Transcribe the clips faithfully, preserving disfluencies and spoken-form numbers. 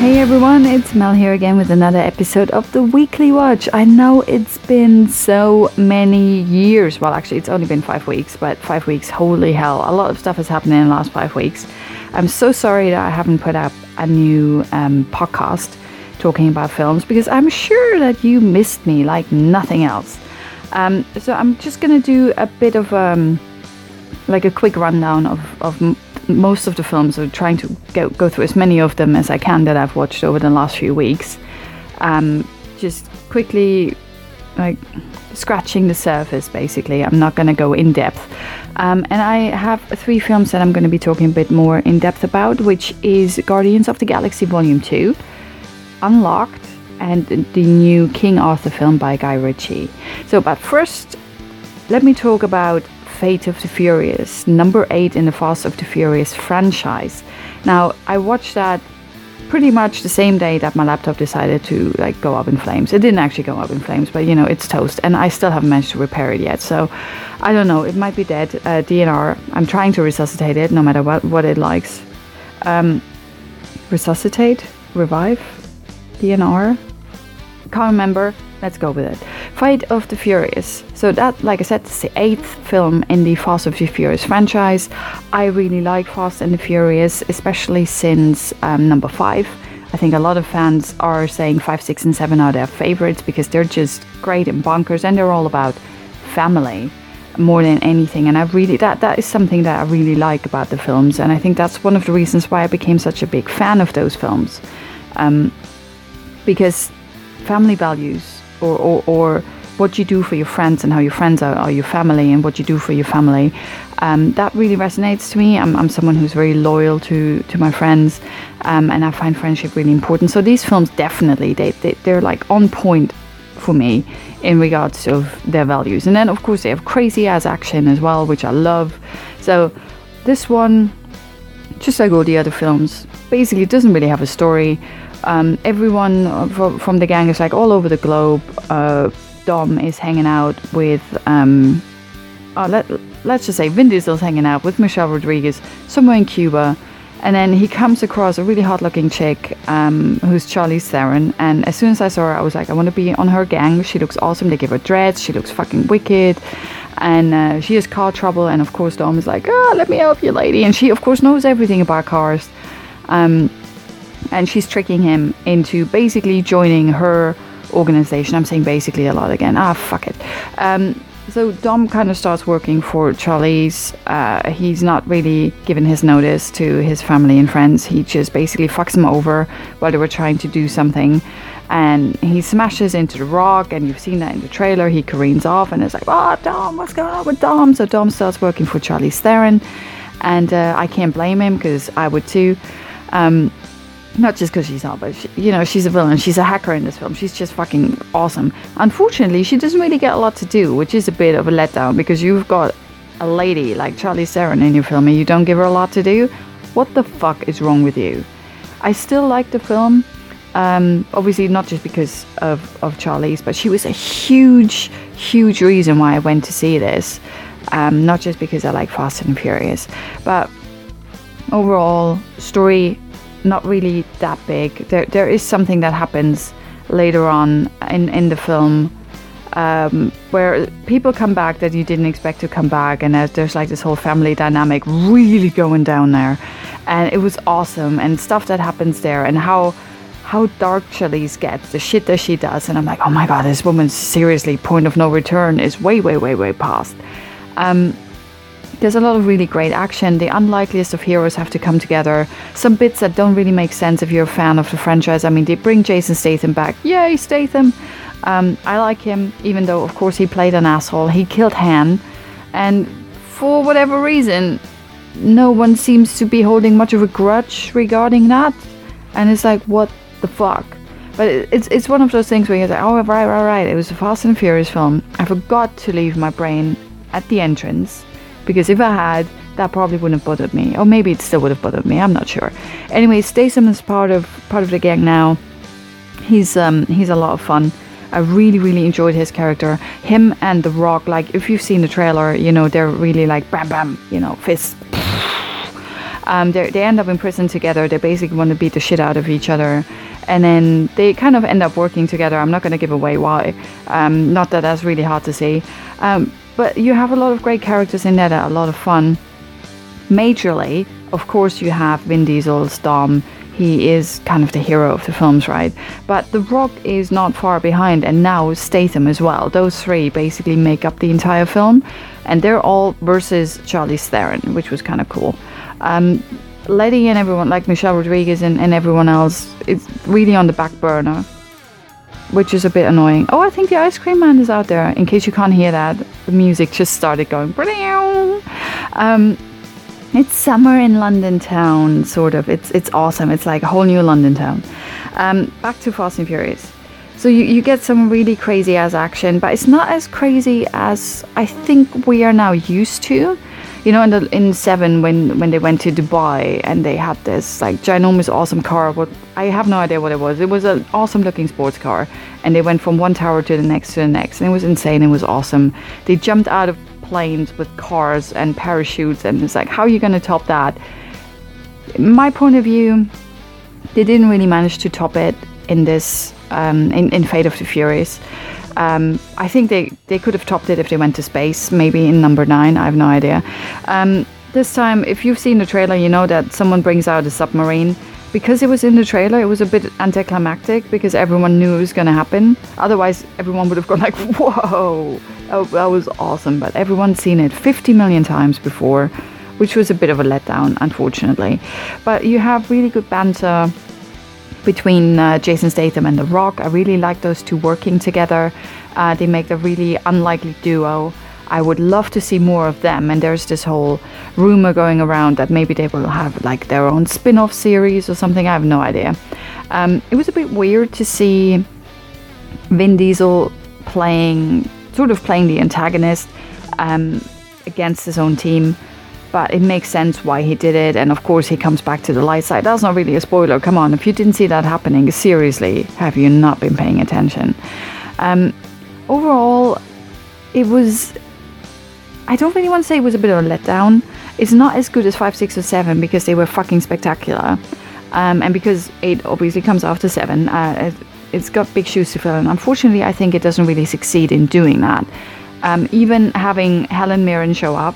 Hey everyone, it's Mel here again with another episode of the Weekly Watch. I know it's been so many years. Well, actually, it's only been five weeks, but five weeks, holy hell. A lot of stuff has happened in the last five weeks. I'm so sorry that I haven't put up a new um, podcast talking about films because I'm sure that you missed me like nothing else. Um, so I'm just going to do a bit of um, like a quick rundown of, of m- most of the films. I'm trying to go, go through as many of them as I can that I've watched over the last few weeks. Um, just quickly like scratching the surface basically. I'm not going to go in depth. Um, and I have three films that I'm going to be talking a bit more in depth about, which is Guardians of the Galaxy Volume two, Unlocked, and the new King Arthur film by Guy Ritchie. So, but first, let me talk about Fate of the Furious, number eight in the Fast of the Furious franchise. Now, I watched that pretty much the same day that my laptop decided to like go up in flames. It didn't actually go up in flames, but you know, it's toast, and I still haven't managed to repair it yet. So, I don't know. It might be dead. Uh, D N R. I'm trying to resuscitate it, no matter what what it likes. Um, resuscitate, revive, D N R. Can't remember. Let's go with it. Fate of the Furious. So that, like I said, is the eighth film in the Fast and the Furious franchise. I really like Fast and the Furious, especially since um, number five. I think a lot of fans are saying five, six, and seven are their favorites because they're just great and bonkers, and they're all about family more than anything. And I really that that is something that I really like about the films, and I think that's one of the reasons why I became such a big fan of those films, um, because family values, or, or, or what you do for your friends and how your friends are, are your family, and what you do for your family, um, that really resonates to me. I'm, I'm someone who's very loyal to, to my friends, um, and I find friendship really important. So these films definitely, they, they, they're like on point for me in regards to their values. And then of course they have crazy ass action as well, which I love. So this one, just like all the other films, basically doesn't really have a story. Um, everyone from, from the gang is like all over the globe. Uh, Dom is hanging out with, um, oh, let, let's just say Vin Diesel's hanging out with Michelle Rodriguez somewhere in Cuba. And then he comes across a really hot looking chick um, who's Charlize Theron. And as soon as I saw her, I was like, I want to be on her gang. She looks awesome. They give her dreads. She looks fucking wicked. And uh, she has car trouble. And of course, Dom is like, oh, let me help you, lady. And she, of course, knows everything about cars. Um... And she's tricking him into basically joining her organization. I'm saying basically a lot again. Ah, fuck it. Um, so Dom kind of starts working for Charlize. Uh, he's not really given his notice to his family and friends. He just basically fucks them over while they were trying to do something. And he smashes into The Rock, and you've seen that in the trailer. He careens off, and it's like, oh, Dom, what's going on with Dom? So Dom starts working for Charlize Theron. And uh, I can't blame him, because I would too. Um... Not just because she's not, but she, you know, she's a villain. She's a hacker in this film. She's just fucking awesome. Unfortunately, she doesn't really get a lot to do, which is a bit of a letdown, because you've got a lady like Charlize Theron in your film and you don't give her a lot to do. What the fuck is wrong with you? I still like the film. Um, obviously, not just because of, of Charlize, but she was a huge, huge reason why I went to see this. Um, not just because I like Fast and Furious. But overall, story... not really that big. There, there is something that happens later on in, in the film um, where people come back that you didn't expect to come back, and there's, there's like this whole family dynamic really going down there, and it was awesome, and stuff that happens there, and how how dark Charlize gets, the shit that she does, and I'm like, oh my god, this woman's seriously point of no return is way, way, way, way past. Um, There's a lot of really great action. The unlikeliest of heroes have to come together. Some bits that don't really make sense if you're a fan of the franchise. I mean, they bring Jason Statham back. Yay, Statham! Um, I like him, even though, of course, he played an asshole. He killed Han. And for whatever reason, no one seems to be holding much of a grudge regarding that. And it's like, what the fuck? But it's it's one of those things where you're like, oh, right, right, right. It was a Fast and Furious film. I forgot to leave my brain at the entrance. Because if I had, that probably wouldn't have bothered me. Or maybe it still would have bothered me. I'm not sure. Anyway, Statham is part of part of the gang now. He's um he's a lot of fun. I really, really enjoyed his character. Him and The Rock, like if you've seen the trailer, you know, they're really like bam bam, you know, fists. Um, they end up in prison together. They basically want to beat the shit out of each other. And then they kind of end up working together. I'm not going to give away why. Um, not that that's really hard to say. Um, but you have a lot of great characters in there that are a lot of fun. Majorly, of course, you have Vin Diesel's Dom. He is kind of the hero of the films, right? But The Rock is not far behind, and now Statham as well. Those three basically make up the entire film, and they're all versus Charlize Theron, which was kind of cool. Um, Letty and everyone, like Michelle Rodriguez and, and everyone else, it's really on the back burner, which is a bit annoying. Oh, I think the ice cream man is out there. In case you can't hear that, the music just started going. Um, it's summer in London town, sort of. It's it's awesome. It's like a whole new London town. Um, back to Fast and Furious. So you, you get some really crazy-ass action, but it's not as crazy as I think we are now used to. You know, in the in seven, when, when they went to Dubai and they had this like ginormous awesome car. What I have no idea what it was. It was an awesome looking sports car, and they went from one tower to the next to the next, and it was insane. It was awesome. They jumped out of planes with cars and parachutes, and it's like, how are you going to top that? In my point of view, they didn't really manage to top it in this um, in in Fate of the Furious. Um, I think they, they could have topped it if they went to space, maybe in number nine, I have no idea. Um, this time, if you've seen the trailer, you know that someone brings out a submarine. Because it was in the trailer, it was a bit anticlimactic, because everyone knew it was going to happen. Otherwise, everyone would have gone like, whoa, oh, that was awesome. But everyone's seen it fifty million times before, which was a bit of a letdown, unfortunately. But you have really good banter between uh, Jason Statham and The Rock. I really like those two working together. Uh, they make a really unlikely duo. I would love to see more of them. And there's this whole rumor going around that maybe they will have like their own spin-off series or something. I have no idea. Um, it was a bit weird to see Vin Diesel playing, sort of playing the antagonist um, against his own team. But it makes sense why he did it, and of course he comes back to the light side. That's not really a spoiler, come on, if you didn't see that happening, seriously, have you not been paying attention? Um, overall, it was... I don't really want to say it was a bit of a letdown. It's not as good as five, six, or seven, because they were fucking spectacular. Um, and because eight obviously comes after seven, uh, it's got big shoes to fill, and unfortunately I think it doesn't really succeed in doing that. Um, even having Helen Mirren show up,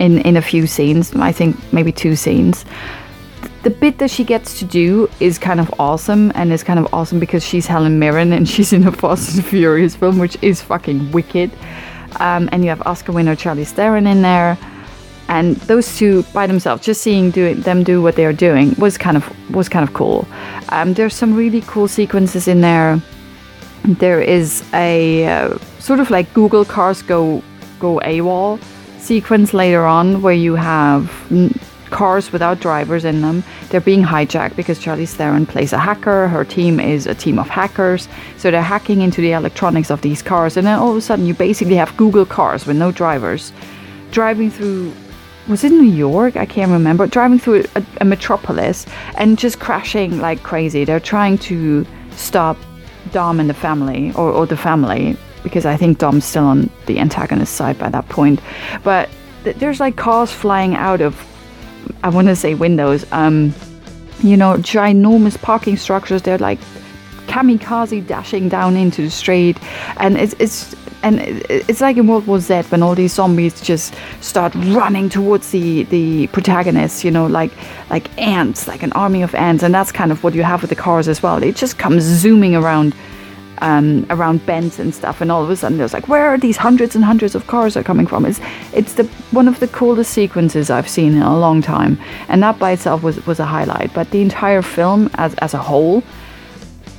In, in a few scenes, I think maybe two scenes. The bit that she gets to do is kind of awesome, and it's kind of awesome because she's Helen Mirren and she's in a Fast and Furious film, which is fucking wicked. Um, and you have Oscar winner Charlize Theron in there, and those two by themselves, just seeing do it, them do what they are doing was kind of was kind of cool. Um, there's some really cool sequences in there. There is a uh, sort of like Google Cars go go AWOL sequence later on, where you have cars without drivers in them. They're being hijacked because Charlize Theron plays a hacker. Her team is a team of hackers, so they're hacking into the electronics of these cars, and then all of a sudden you basically have Google cars with no drivers driving through, was it New York? I can't remember. Driving through a, a metropolis and just crashing like crazy. They're trying to stop Dom and the family, or, or the family, because I think Dom's still on the antagonist side by that point. But th- there's like cars flying out of, I want to say windows, um, you know, ginormous parking structures. They're like kamikaze dashing down into the street. And it's it's and it's like in World War Z when all these zombies just start running towards the, the protagonists, you know, like like ants, like an army of ants. And that's kind of what you have with the cars as well. They just come zooming around Um, around bends and stuff, and all of a sudden there's like, where are these hundreds and hundreds of cars are coming from? It's it's the one of the coolest sequences I've seen in a long time, and that by itself was was a highlight. But the entire film as as a whole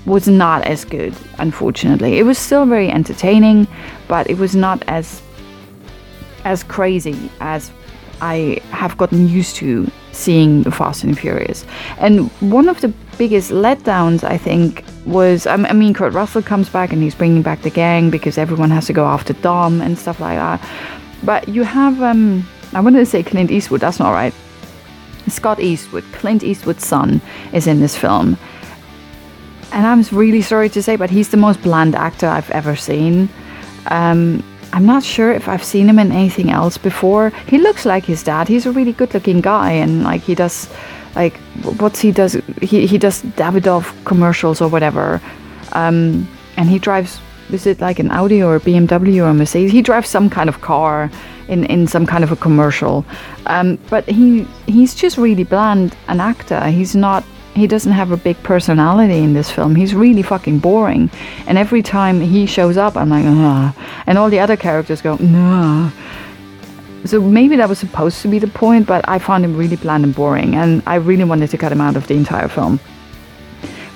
was not as good, unfortunately. It was still very entertaining, but it was not as as crazy as I have gotten used to seeing the Fast and Furious. And one of the biggest letdowns, I think, was, I mean, Kurt Russell comes back and he's bringing back the gang because everyone has to go after Dom and stuff like that. But you have, um, I wanted to say Clint Eastwood, that's not right. Scott Eastwood, Clint Eastwood's son, is in this film. And I'm really sorry to say, but he's the most bland actor I've ever seen. Um, I'm not sure if I've seen him in anything else before. He looks like his dad. He's a really good-looking guy, and like he does, like what's he does? He he does Davidoff commercials or whatever, um, and he drives. Is it like an Audi or a B M W or a Mercedes? He drives some kind of car in, in some kind of a commercial. Um, but he he's just really bland an actor. He's not. He doesn't have a big personality in this film. He's really fucking boring. And every time he shows up, I'm like, ah. And all the other characters go, nah. So maybe that was supposed to be the point, but I found him really bland and boring. And I really wanted to cut him out of the entire film.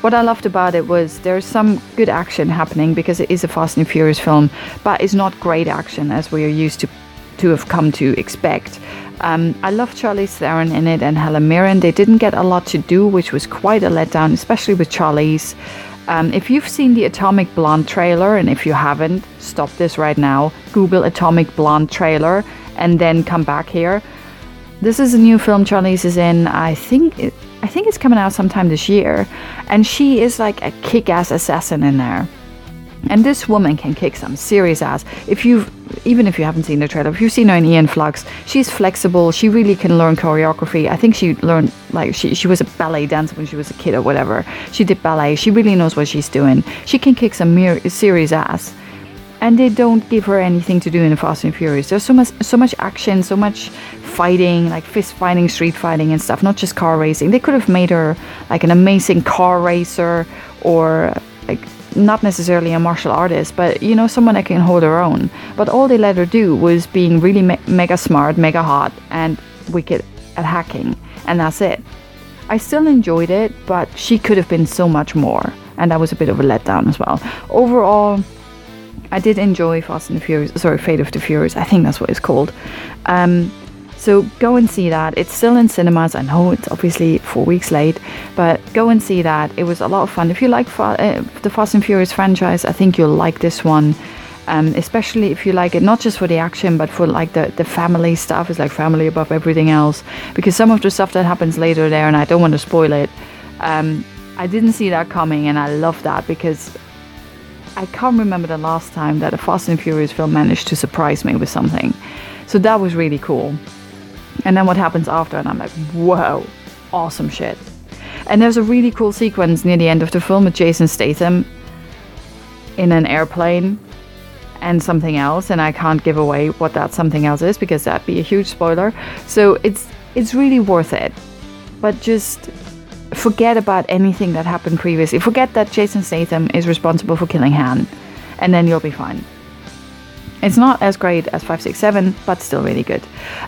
What I loved about it was there's some good action happening because it is a Fast and Furious film, but it's not great action as we are used to to have come to expect. Um, I love Charlize Theron in it and Helen Mirren. They didn't get a lot to do, which was quite a letdown, especially with Charlize. Um, if you've seen the Atomic Blonde trailer, and if you haven't, stop this right now. Google Atomic Blonde trailer and then come back here. This is a new film Charlize is in. I think it, I think it's coming out sometime this year. And she is like a kick-ass assassin in there. And this woman can kick some serious ass. If you've, even if you haven't seen the trailer, if you've seen her in Ian Flux, she's flexible. She really can learn choreography. I think she learned, like, she, she was a ballet dancer when she was a kid or whatever. She did ballet. She really knows what she's doing. She can kick some mere, serious ass. And they don't give her anything to do in the Fast and Furious. There's so much, so much action, so much fighting, like fist fighting, street fighting, and stuff. Not just car racing. They could have made her like an amazing car racer, or like, not necessarily a martial artist, but you know, someone that can hold her own. But all they let her do was being really me- mega smart, mega hot, and wicked at hacking, and that's it. I still enjoyed it, but she could have been so much more, and that was a bit of a letdown as well. Overall, I did enjoy Fast and the Furious, sorry, Fate of the Furious, I think that's what it's called. Um, So go and see that. It's still in cinemas. I know it's obviously four weeks late, but go and see that. It was a lot of fun. If you like fa- uh, the Fast and Furious franchise, I think you'll like this one, um, especially if you like it, not just for the action, but for like the, the family stuff. It's like family above everything else, because some of the stuff that happens later there, and I don't want to spoil it, um, I didn't see that coming, and I love that, because I can't remember the last time that a Fast and Furious film managed to surprise me with something. So that was really cool. And then what happens after, and I'm like, whoa, awesome shit. And there's a really cool sequence near the end of the film with Jason Statham in an airplane and something else, and I can't give away what that something else is, because that'd be a huge spoiler. So it's it's really worth it. But just forget about anything that happened previously. Forget that Jason Statham is responsible for killing Han, and then you'll be fine. It's not as great as five six seven, but still really good.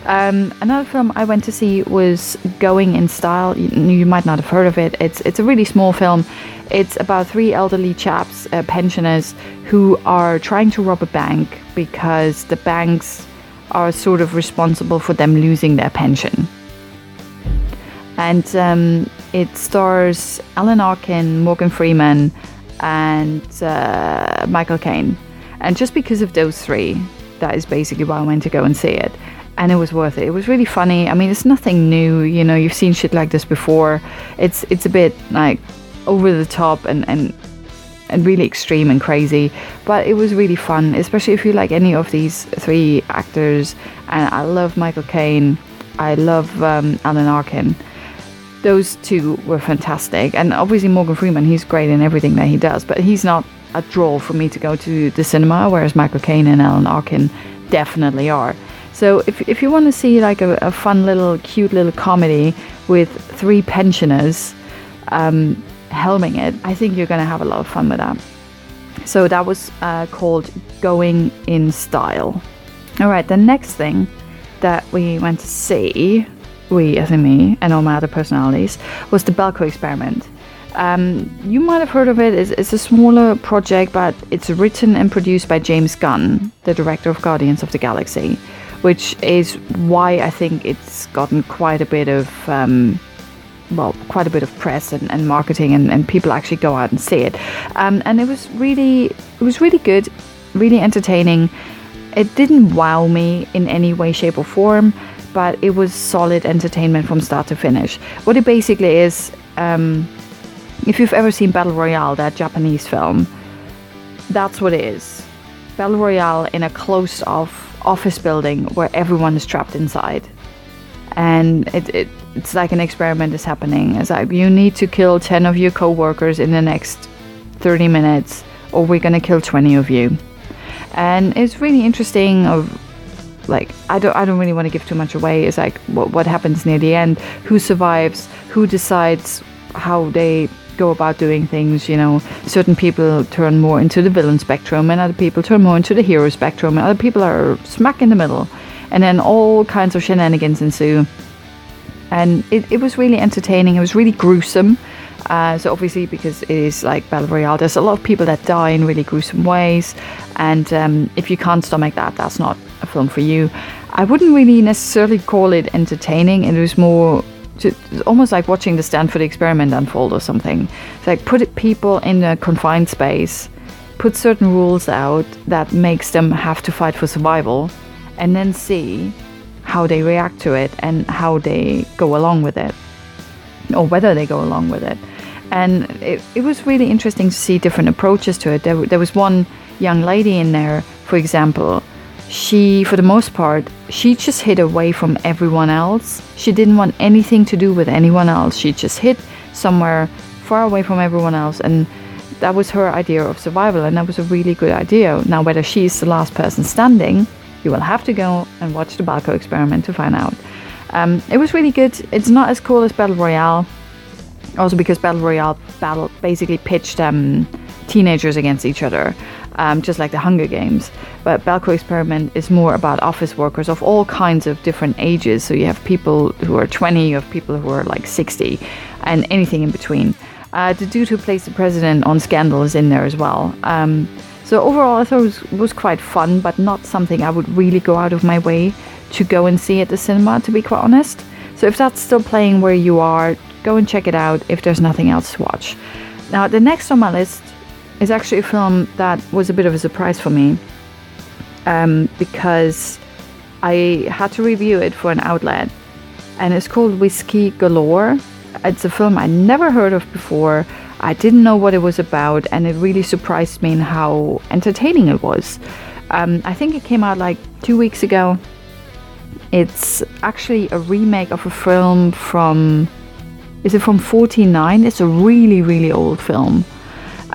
Um, another film I went to see was Going in Style. You, you might not have heard of it. It's it's a really small film. It's about three elderly chaps, uh, pensioners, who are trying to rob a bank because the banks are sort of responsible for them losing their pension. And um, it stars Alan Arkin, Morgan Freeman, and uh, Michael Caine. And just because of those three, that is basically why I went to go and see it. And it was worth it. It was really funny. I mean, it's nothing new. You know, you've seen shit like this before. It's it's a bit like over the top and, and, and really extreme and crazy. But it was really fun, especially if you like any of these three actors. And I love Michael Caine. I love um, Alan Arkin. Those two were fantastic. And obviously Morgan Freeman, he's great in everything that he does. But he's not a draw for me to go to the cinema, whereas Michael Caine and Alan Arkin definitely are. So if if you want to see like a, a fun little, cute little comedy with three pensioners um, helming it, I think you're going to have a lot of fun with that. So that was uh, called Going in Style. All right, the next thing that we went to see, we as in me and all my other personalities, was The Belko Experiment. Um, you might have heard of it. It's, it's a smaller project, but it's written and produced by James Gunn, the director of Guardians of the Galaxy, which is why I think it's gotten quite a bit of, um, well, quite a bit of press and, and marketing, and, and people actually go out and see it. Um, and it was really, it was really good, really entertaining. It didn't wow me in any way, shape, or form, but it was solid entertainment from start to finish. What it basically is. Um, If you've ever seen Battle Royale, that Japanese film, that's what it is. Battle Royale in a closed-off office building where everyone is trapped inside. And it, it it's like an experiment is happening. It's like, you need to kill ten of your co-workers in the next thirty minutes, or we're gonna kill twenty of you. And it's really interesting. Of like, I don't I don't really want to give too much away. It's like, what, what happens near the end, who survives, who decides how they go about doing things, you know. Certain people turn more into the villain spectrum, and other people turn more into the hero spectrum, and other people are smack in the middle. And then all kinds of shenanigans ensue. And it, it was really entertaining. It was really gruesome. Uh, so obviously, because it is like Battle Royale, there's a lot of people that die in really gruesome ways. And um, if you can't stomach that, that's not a film for you. I wouldn't really necessarily call it entertaining. It was more to, almost like watching the Stanford experiment unfold or something. It's like, put people in a confined space, put certain rules out that makes them have to fight for survival, and then see how they react to it and how they go along with it, or whether they go along with it. And it, it was really interesting to see different approaches to it. There, there was one young lady in there, for example. She, for the most part, she just hid away from everyone else. She didn't want anything to do with anyone else. She just hid somewhere far away from everyone else, and that was her idea of survival, and that was a really good idea. Now, whether she's the last person standing, you will have to go and watch the Belko Experiment to find out. Um, it was really good. It's not as cool as Battle Royale, also because Battle Royale battle basically pitched um, teenagers against each other, um, just like the Hunger Games. But Belko Experiment is more about office workers of all kinds of different ages. So you have people who are twenty, you have people who are like sixty, and anything in between. Uh, the dude who plays the president on Scandal is in there as well. Um, So overall, I thought it was, was quite fun, but not something I would really go out of my way to go and see at the cinema, to be quite honest. So if that's still playing where you are, go and check it out if there's nothing else to watch. Now, the next on my list is actually a film that was a bit of a surprise for me, um, because I had to review it for an outlet, and it's called Whisky Galore. It's a film I never heard of before. I didn't know what it was about, and it really surprised me in how entertaining it was. Um, I think it came out like two weeks ago. It's actually a remake of a film from, is it from forty-nine? It's a really, really old film.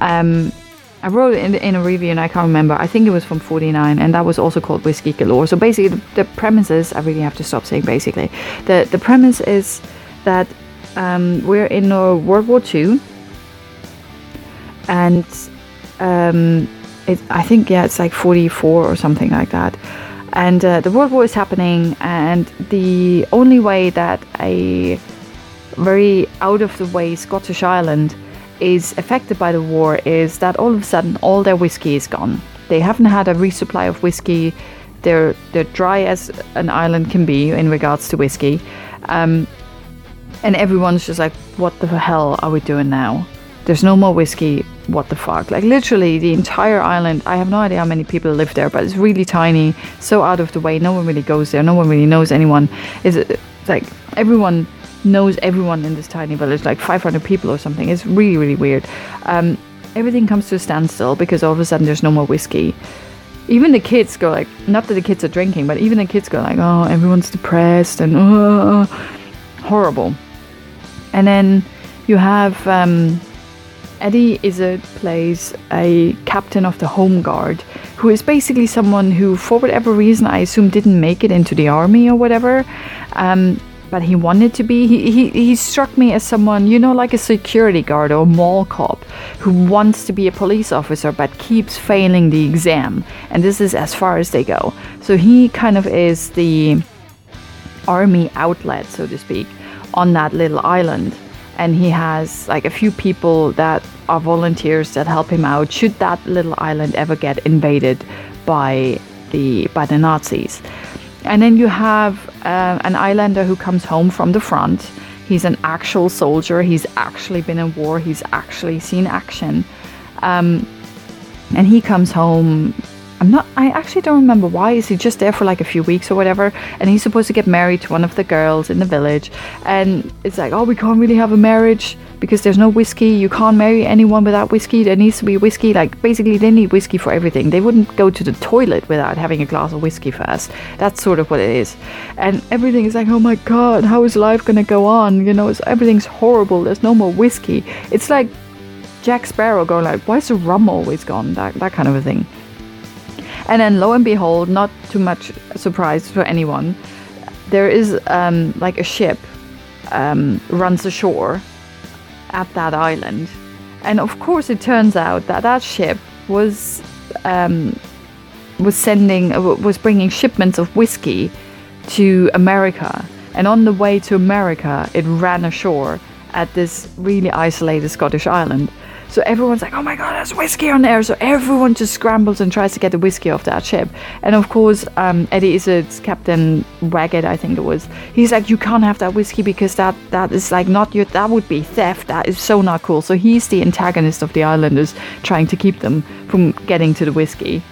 Um, I wrote it in, in a review and I can't remember. I think it was from forty-nine, and that was also called Whisky Galore. So basically the, the premise is, I really have to stop saying basically, the, the premise is that um, we're in uh, World War Two. And um, it, I think, yeah, it's like forty-four or something like that. And uh, the World War is happening, and the only way that a very out-of-the-way Scottish island is affected by the war is that all of a sudden all their whiskey is gone. They haven't had a resupply of whiskey. They're, they're dry as an island can be in regards to whiskey. Um, and everyone's just like, what the hell are we doing now? There's no more whiskey. What the fuck? Like, literally the entire island. I have no idea how many people live there, but it's really tiny, so out of the way. No one really goes there. No one really knows anyone. It's, it's like everyone knows everyone in this tiny village, like five hundred people or something. It's really, really weird. Um, everything comes to a standstill because all of a sudden there's no more whiskey. Even the kids go like, not that the kids are drinking, but even the kids go like, oh, everyone's depressed and oh, horrible. And then you have... Um, Eddie Izzard plays a captain of the Home Guard, who is basically someone who, for whatever reason, I assume didn't make it into the army or whatever, um, but he wanted to be. He, he he struck me as someone, you know, like a security guard or a mall cop who wants to be a police officer but keeps failing the exam, and this is as far as they go. So he kind of is the army outlet, so to speak, on that little island. And he has like a few people that are volunteers that help him out should that little island ever get invaded by the by the Nazis. And then you have uh, an islander who comes home from the front. He's an actual soldier. He's actually been in war. He's actually seen action. Um, and he comes home I'm not, I actually don't remember why. Is he just there for like a few weeks or whatever? And he's supposed to get married to one of the girls in the village. And it's like, oh, we can't really have a marriage because there's no whiskey. You can't marry anyone without whiskey. There needs to be whiskey. Like, basically, they need whiskey for everything. They wouldn't go to the toilet without having a glass of whiskey first. That's sort of what it is. And everything is like, oh my God, how is life going to go on? You know, it's, everything's horrible. There's no more whiskey. It's like Jack Sparrow going like, why is the rum always gone? That, that kind of a thing. And then lo and behold, not too much surprise for anyone, there is um, like a ship um, runs ashore at that island. And of course it turns out that that ship was um, was sending, uh, was bringing shipments of whiskey to America. And on the way to America, it ran ashore at this really isolated Scottish island. So everyone's like, oh my God, there's whiskey on there. So everyone just scrambles and tries to get the whiskey off that ship. And of course, um, Eddie Izzard's Captain Waggett, I think it was, he's like, you can't have that whiskey because that, that is like not your, that would be theft. That is so not cool. So he's the antagonist of the islanders trying to keep them from getting to the whiskey.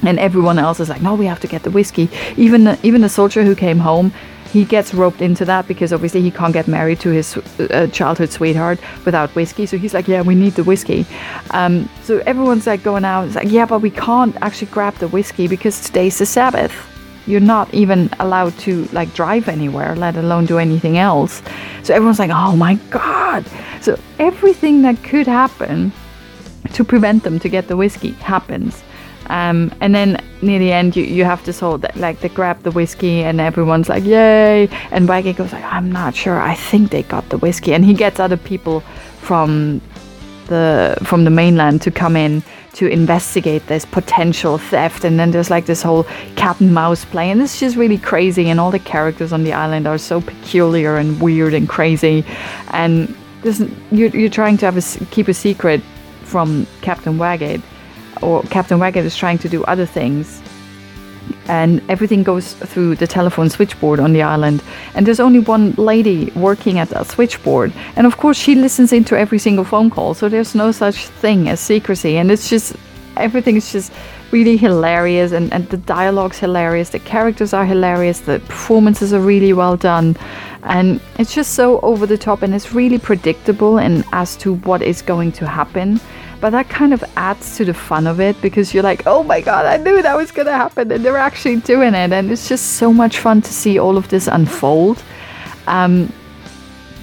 And everyone else is like, no, we have to get the whiskey. Even the, even the soldier who came home, he gets roped into that because obviously he can't get married to his uh, childhood sweetheart without whiskey. So he's like, yeah, we need the whiskey. Um, so everyone's like going out. It's like, yeah, but we can't actually grab the whiskey because today's the Sabbath. You're not even allowed to like drive anywhere, let alone do anything else. So everyone's like, oh my God. So everything that could happen to prevent them to get the whiskey happens. Um, and then near the end, you, you have this whole, like, they grab the whiskey and everyone's like, yay. And Waggett goes like, I'm not sure. I think they got the whiskey. And he gets other people from the from the mainland to come in to investigate this potential theft. And then there's like this whole cat and mouse play. And it's just really crazy. And all the characters on the island are so peculiar and weird and crazy. And there's, you're, you're trying to have a, keep a secret from Captain Waggett. Or Captain Waggett is trying to do other things, and everything goes through the telephone switchboard on the island, and there's only one lady working at that switchboard, and of course she listens into every single phone call, so there's no such thing as secrecy. And it's just, everything is just really hilarious, and, and the dialogue's hilarious, the characters are hilarious, the performances are really well done, and it's just so over the top, and it's really predictable and as to what is going to happen. But that kind of adds to the fun of it, because you're like, oh my God, I knew that was going to happen, and they're actually doing it. And it's just so much fun to see all of this unfold. Um,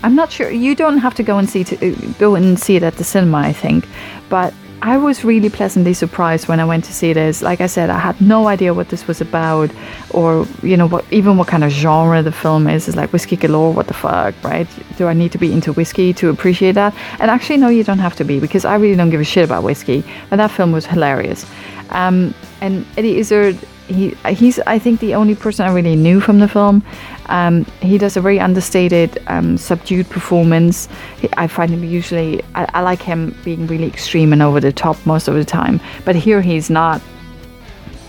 I'm not sure. You don't have to go and see to, go and see it at the cinema, I think. But I was really pleasantly surprised when I went to see this. Like I said, I had no idea what this was about, or you know, what even what kind of genre the film is. It's like Whisky Galore, what the fuck, right? Do I need to be into whiskey to appreciate that? And actually, no, you don't have to be, because I really don't give a shit about whiskey. But that film was hilarious. Um, and Eddie Izzard, he he's I think the only person I really knew from the film. Um, he does a very understated, um, subdued performance. He, I find him usually, I, I like him being really extreme and over the top most of the time. But here he's not.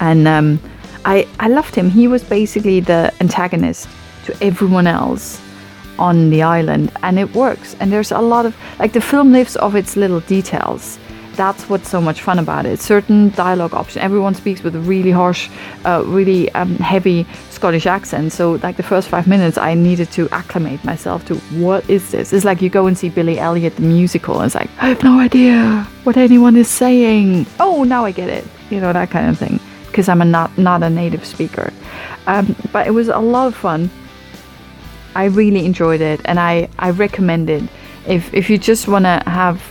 And um, I I loved him. He was basically the antagonist to everyone else on the island, and it works. And there's a lot of, like, the film lives off its little details. That's what's so much fun about it. Certain dialogue options. Everyone speaks with a really harsh, uh, really um, heavy Scottish accent. So like the first five minutes, I needed to acclimate myself to what is this? It's like you go and see Billy Elliot the musical, and it's like, I have no idea what anyone is saying. Oh, now I get it. You know, that kind of thing. Because I'm a not, not a native speaker. Um, but it was a lot of fun. I really enjoyed it, and I, I recommend it. If, if you just want to have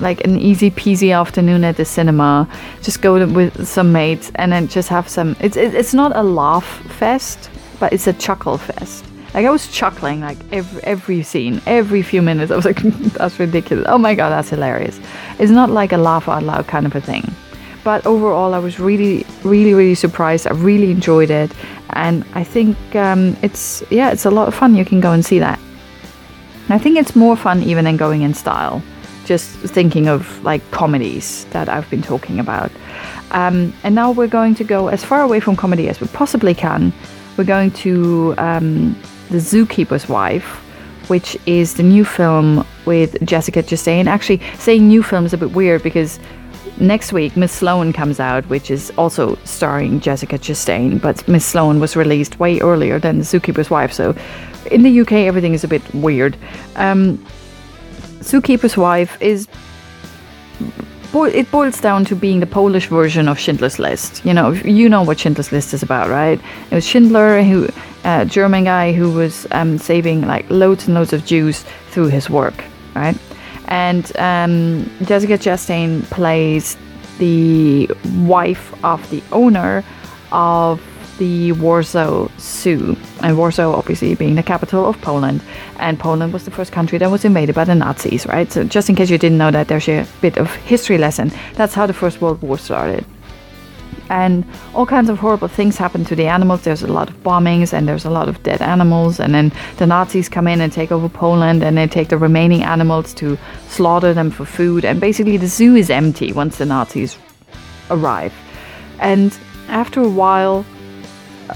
like an easy peasy afternoon at the cinema, just go to, with some mates, and then just have some, it's it's not a laugh fest, but it's a chuckle fest. Like, I was chuckling like every every scene, every few minutes. I was like, that's ridiculous, oh my God, that's hilarious. It's not like a laugh out loud kind of a thing, but overall I was really really really surprised. I really enjoyed it, and I think um, it's yeah it's a lot of fun. You can go and see that, and I think it's more fun even than Going in Style, just thinking of like comedies that I've been talking about. Um, and now we're going to go as far away from comedy as we possibly can. We're going to um, The Zookeeper's Wife, which is the new film with Jessica Chastain. Actually, saying new film is a bit weird, because Next week, Miss Sloane comes out, which is also starring Jessica Chastain, but Miss Sloane was released way earlier than The Zookeeper's Wife, so in the U K everything is a bit weird. Um, Zookeeper's Wife is... It boils down to being the Polish version of Schindler's List. You know, you know what Schindler's List is about, right? It was Schindler, who, uh, German guy who was um, saving like loads and loads of Jews through his work, right? And um, Jessica Chastain plays the wife of the owner of the Warsaw Zoo. And Warsaw, obviously, being the capital of Poland. And Poland was the first country that was invaded by the Nazis, right? So just in case you didn't know that, there's a bit of history lesson. That's how the First World War started. And all kinds of horrible things happen to the animals. There's a lot of bombings and there's a lot of dead animals. And then the Nazis come in and take over Poland, and they take the remaining animals to slaughter them for food. And basically the zoo is empty once the Nazis arrive. And after a while,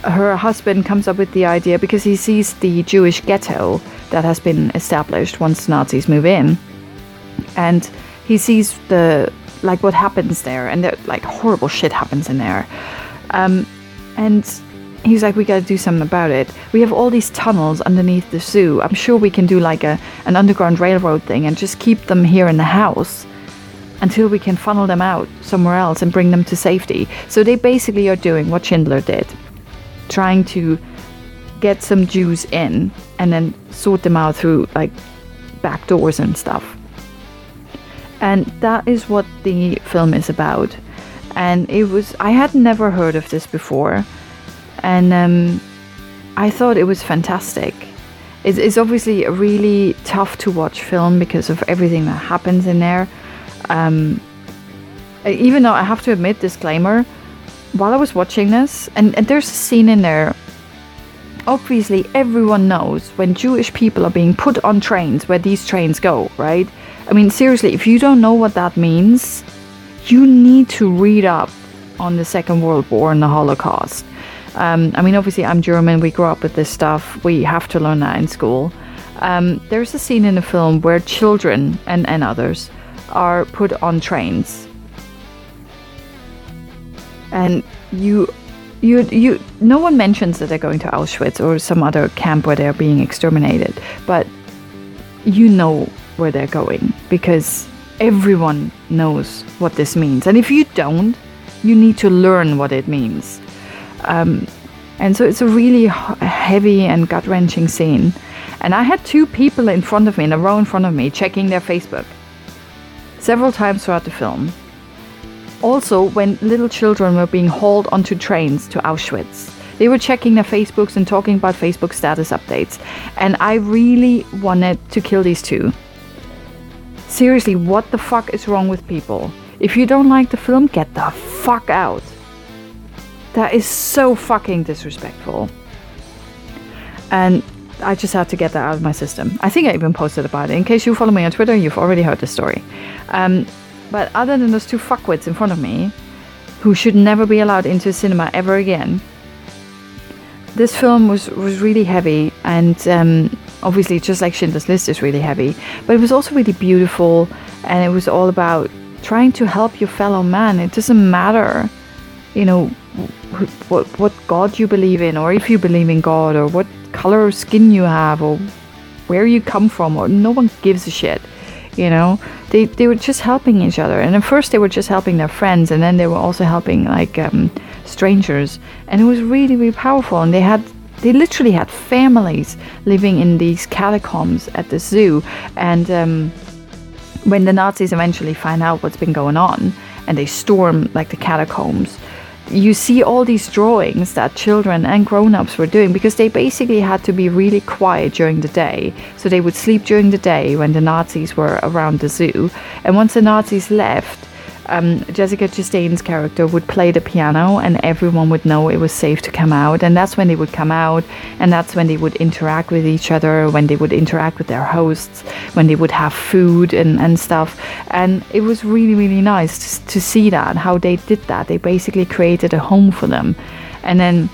her husband comes up with the idea, because he sees the Jewish ghetto that has been established once the Nazis move in. And he sees the... like what happens there, and that like horrible shit happens in there, um, and he's like, we gotta do something about it. We have all these tunnels underneath the zoo. I'm sure we can do like a an underground railroad thing and just keep them here in the house until we can funnel them out somewhere else and bring them to safety. So they basically are doing what Schindler did, trying to get some Jews in and then sort them out through like back doors and stuff. And that is what the film is about. And it was, I had never heard of this before. And um, I thought it was fantastic. It's, it's obviously a really tough to watch film because of everything that happens in there. Um, even though I have to admit, disclaimer, while I was watching this, and, and there's a scene in there, obviously everyone knows when Jewish people are being put on trains, where these trains go, right? I mean, seriously, if you don't know what that means, you need to read up on the Second World War and the Holocaust. Um, I mean, obviously, I'm German. We grew up with this stuff. We have to learn that in school. Um, there's a scene in the film where children and, and others are put on trains. And you... You, you, no one mentions that they're going to Auschwitz or some other camp where they're being exterminated. But you know where they're going, because everyone knows what this means. And if you don't, you need to learn what it means. Um, and so it's a really heavy and gut-wrenching scene. And I had two people in front of me, in a row in front of me, checking their Facebook several times throughout the film. Also, when little children were being hauled onto trains to Auschwitz, they were checking their Facebooks and talking about Facebook status updates. And I really wanted to kill these two. Seriously, what the fuck is wrong with people? If you don't like the film, get the fuck out. That is so fucking disrespectful. And I just had to get that out of my system. I think I even posted about it. In case you follow me on Twitter, you've already heard the story. Um... But other than those two fuckwits in front of me, who should never be allowed into a cinema ever again, this film was, was really heavy. And um, obviously, just like Schindler's List is really heavy, but it was also really beautiful. And it was all about trying to help your fellow man. It doesn't matter, you know, wh- what, what God you believe in, or if you believe in God, or what color of skin you have, or where you come from, or no one gives a shit. You know, they, they were just helping each other. And at first they were just helping their friends, and then they were also helping like um, strangers. And it was really, really powerful. And they had, they literally had families living in these catacombs at the zoo. And um, when the Nazis eventually find out what's been going on and they storm like the catacombs, you see all these drawings that children and grown-ups were doing, because they basically had to be really quiet during the day. So they would sleep during the day when the Nazis were around the zoo. And once the Nazis left, um, Jessica Chastain's character would play the piano, and everyone would know it was safe to come out. And that's when they would come out, and that's when they would interact with each other, when they would interact with their hosts, when they would have food and, and stuff. And it was really, really nice to, to see that, how they did that. They basically created a home for them, and then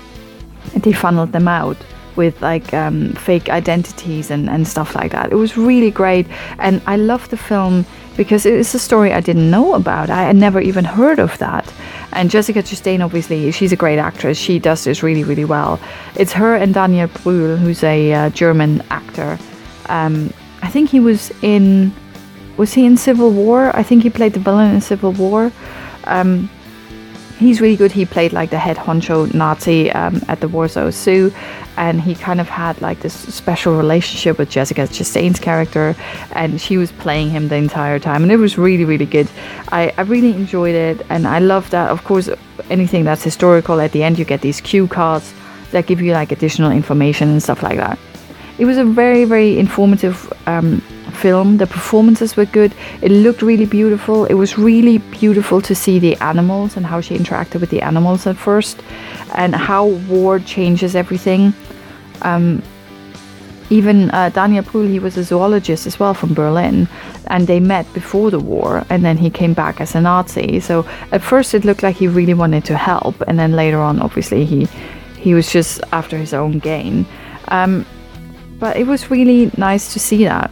they funneled them out with like um, fake identities and, and stuff like that. It was really great, and I loved the film because it's a story I didn't know about. I had never even heard of that. And Jessica Chastain, obviously, she's a great actress. She does this really, really well. It's her and Daniel Brühl, who's a uh, German actor. Um, I think he was in... Was he in Civil War? I think he played the villain in Civil War. Um, he's really good. He played like the head honcho Nazi um, at the Warsaw Zoo. And he kind of had like this special relationship with Jessica Chastain's character. And she was playing him the entire time. And it was really, really good. I, I really enjoyed it. And I love that. Of course, anything that's historical, at the end you get these cue cards that give you like additional information and stuff like that. It was a very, very informative um, film. The performances were good. It looked really beautiful. It was really beautiful to see the animals and how she interacted with the animals at first, and how war changes everything. Um, even uh, Daniel Brühl, he was a zoologist as well from Berlin, and they met before the war, and then he came back as a Nazi. So at first it looked like he really wanted to help, and then later on, obviously, he, he was just after his own gain. Um, but it was really nice to see that.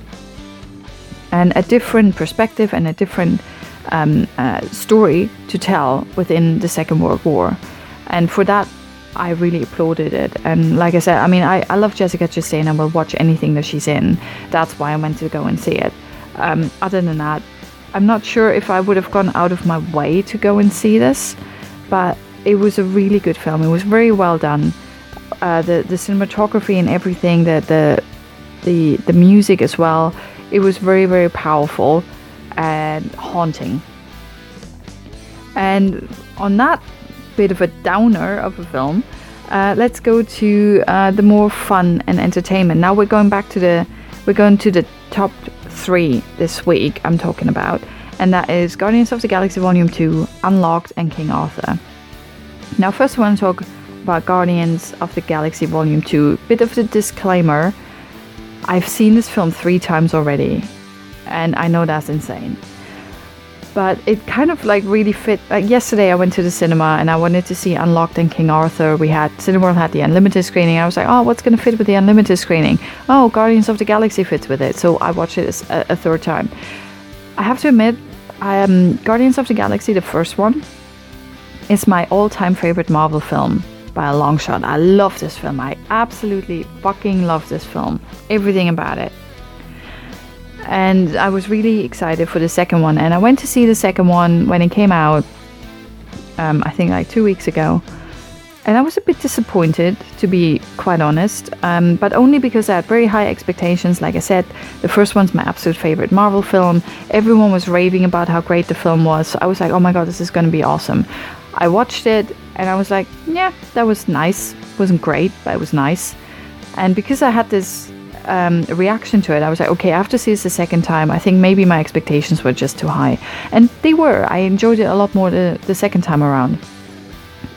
And a different perspective and a different um, uh, story to tell within the Second World War. And for that, I really applauded it. And like I said, I mean, I, I love Jessica Chastain and will watch anything that she's in. That's why I went to go and see it. Um, other than that, I'm not sure if I would have gone out of my way to go and see this, but it was a really good film. It was very well done. Uh, the, the cinematography and everything, the, the, the, the music as well. It was very, very powerful and haunting. And on that bit of a downer of a film, uh, let's go to uh, the more fun and entertainment. Now we're going back to the we're going to the top three this week. I'm talking about, and that is Guardians of the Galaxy Volume two, Unlocked, and King Arthur. Now, first, I want to talk about Guardians of the Galaxy Volume two. Bit of a disclaimer. I've seen this film three times already, and I know that's insane, but it kind of like really fit. Like yesterday I went to the cinema and I wanted to see Unlocked and King Arthur. We had, Cineworld had the unlimited screening. I was like, oh, what's going to fit with the unlimited screening? Oh, Guardians of the Galaxy fits with it. So I watched it a, a third time. I have to admit, um, Guardians of the Galaxy, the first one, is my all-time favorite Marvel film. By a long shot. I love this film. I absolutely fucking love this film. Everything about it. And I was really excited for the second one. And I went to see the second one when it came out. Um, I think like two weeks ago. And I was a bit disappointed, to be quite honest. Um, but only because I had very high expectations. Like I said, the first one's my absolute favorite Marvel film. Everyone was raving about how great the film was. So I was like, oh my god, this is going to be awesome. I watched it. And I was like, yeah, that was nice. Wasn't great, but it was nice. And because I had this um, reaction to it, I was like, okay, I have to see this a second time. I think maybe my expectations were just too high. And they were. I enjoyed it a lot more the, the second time around.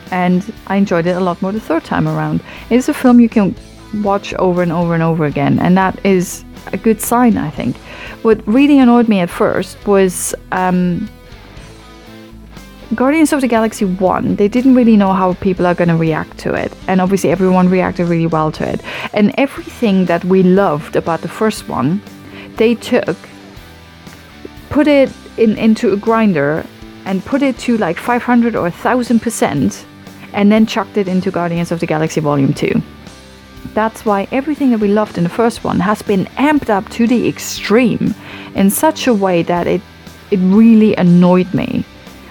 And I enjoyed it a lot more the third time around. It's a film you can watch over and over and over again. And that is a good sign, I think. What really annoyed me at first was... Um, Guardians of the Galaxy one, they didn't really know how people are going to react to it, and obviously everyone reacted really well to it, and everything that we loved about the first one, they took, put it in into a grinder and put it to like five hundred or one thousand percent, and then chucked it into Guardians of the Galaxy Volume two. That's why everything that we loved in the first one has been amped up to the extreme in such a way that it it really annoyed me.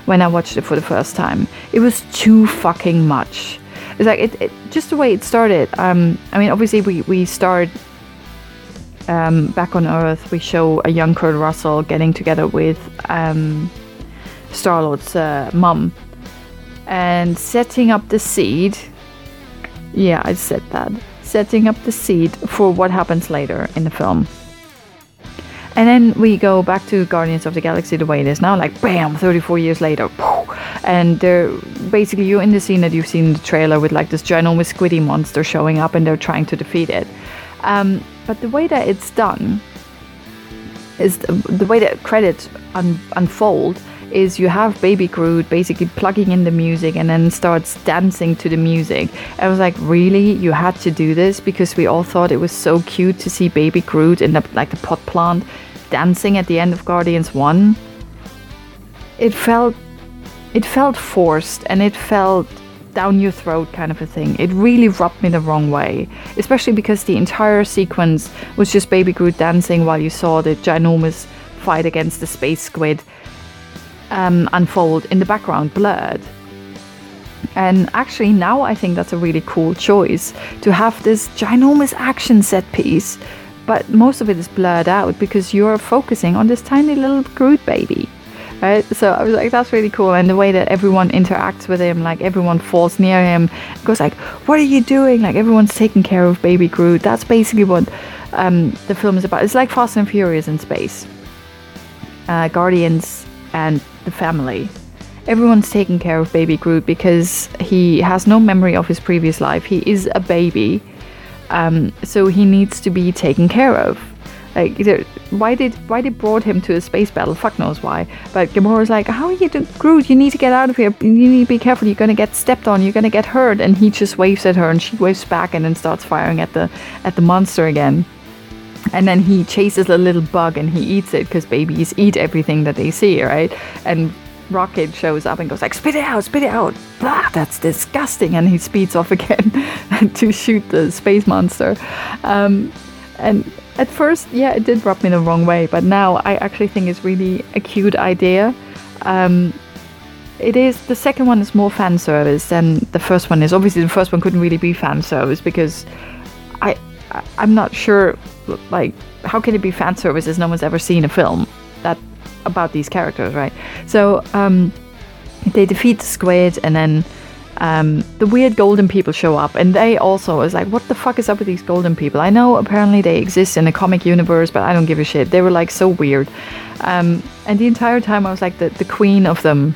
When I watched it for the first time, it was too fucking much. It's like it, it just the way it started. Um, I mean, obviously we we start um, back on Earth. We show a young Kurt Russell getting together with um, Star-Lord's uh, mum and setting up the seed. Yeah, I said that. Setting up the seed for what happens later in the film. And then we go back to Guardians of the Galaxy the way it is now, like bam, thirty-four years later. Poof, and they're basically, you're in the scene that you've seen in the trailer with like this ginormous squiddy monster showing up and they're trying to defeat it. Um, but the way that it's done, is the, the way that credits un- unfold is you have Baby Groot basically plugging in the music and then starts dancing to the music. I was like, really? You had to do this? Because we all thought it was so cute to see Baby Groot in the, like the pot plant dancing at the end of Guardians one. It felt, it felt forced and it felt down your throat kind of a thing. It really rubbed me the wrong way, especially because the entire sequence was just Baby Groot dancing while you saw the ginormous fight against the space squid um, unfold in the background, blurred. And actually now I think that's a really cool choice to have this ginormous action set piece, but most of it is blurred out because you're focusing on this tiny little Groot baby. Right? So I was like, that's really cool. And the way that everyone interacts with him, like everyone falls near him, goes like, what are you doing? Like everyone's taking care of Baby Groot. That's basically what um, the film is about. It's like Fast and Furious in space. Uh, Guardians and the family. Everyone's taking care of Baby Groot because he has no memory of his previous life. He is a baby. Um, so he needs to be taken care of. Like, why did why they brought him to a space battle? Fuck knows why. But Gamora's like, how are you doing, Groot? You need to get out of here. You need to be careful. You're gonna get stepped on. You're gonna get hurt. And he just waves at her, and she waves back, and then starts firing at the at the monster again. And then he chases a little bug, and he eats it because babies eat everything that they see, right? And Rocket shows up and goes like, spit it out, spit it out. Blah, that's disgusting. And he speeds off again to shoot the space monster. Um, and At first, yeah, it did rub me the wrong way, but now I actually think it's really a cute idea. Um, it is, the second one is more fan service than the first one is. Obviously, the first one couldn't really be fan service because I, I, I'm not sure, like, how can it be fan service if no one's ever seen a film that about these characters, right? So um, they defeat the squid and then Um, the weird golden people show up, and they also is like, what the fuck is up with these golden people? I know apparently they exist in a comic universe, but I don't give a shit. They were like so weird. Um, and the entire time I was like, the, the queen of them,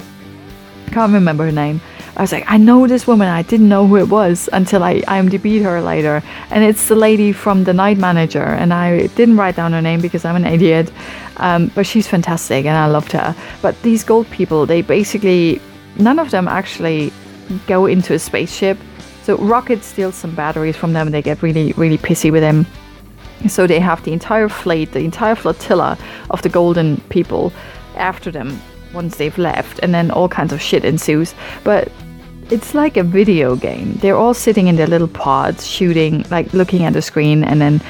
can't remember her name. I was like, I know this woman. I didn't know who it was until I IMDb'd her later. And it's the lady from The Night Manager. And I didn't write down her name because I'm an idiot. Um, but she's fantastic and I loved her. But these gold people, they basically, none of them actually go into a spaceship. So Rocket steals some batteries from them and they get really, really pissy with him. So they have the entire fleet, the entire flotilla of the golden people after them once they've left, and then all kinds of shit ensues. But it's like a video game. They're all sitting in their little pods shooting, like looking at the screen, and then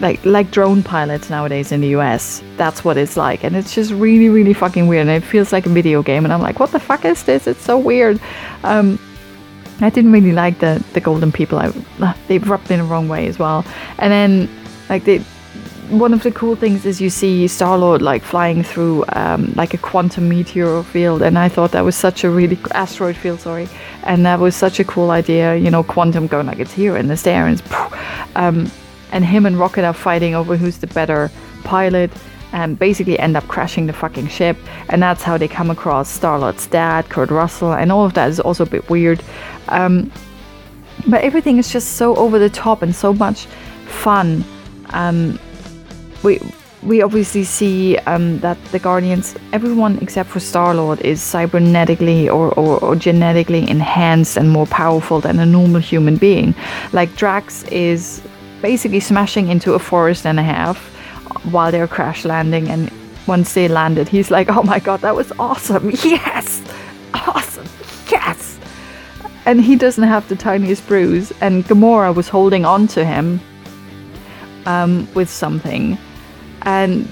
like like drone pilots nowadays in the U S. That's what it's like, and it's just really, really fucking weird, and it feels like a video game, and I'm like, what the fuck is this? It's so weird. Um, I didn't really like the, the golden people. I, they rubbed me in the wrong way as well. And then, like, they, one of the cool things is you see Star-Lord, like, flying through, um, like, a quantum meteor field, and I thought that was such a really... asteroid field, sorry. And that was such a cool idea, you know, quantum going, like, it's here and it's there, and it's... Poof, um, and him and Rocket are fighting over who's the better pilot and basically end up crashing the fucking ship. And that's how they come across Star-Lord's dad, Kurt Russell, and all of that is also a bit weird. Um, but everything is just so over the top and so much fun. Um, we we obviously see um, that the Guardians, everyone except for Star-Lord, is cybernetically or, or, or genetically enhanced and more powerful than a normal human being. Like Drax is... basically smashing into a forest and a half while they're crash landing, and once they landed he's like, oh my god, that was awesome, yes, awesome, yes, and he doesn't have the tiniest bruise, and Gamora was holding on to him um, with something, and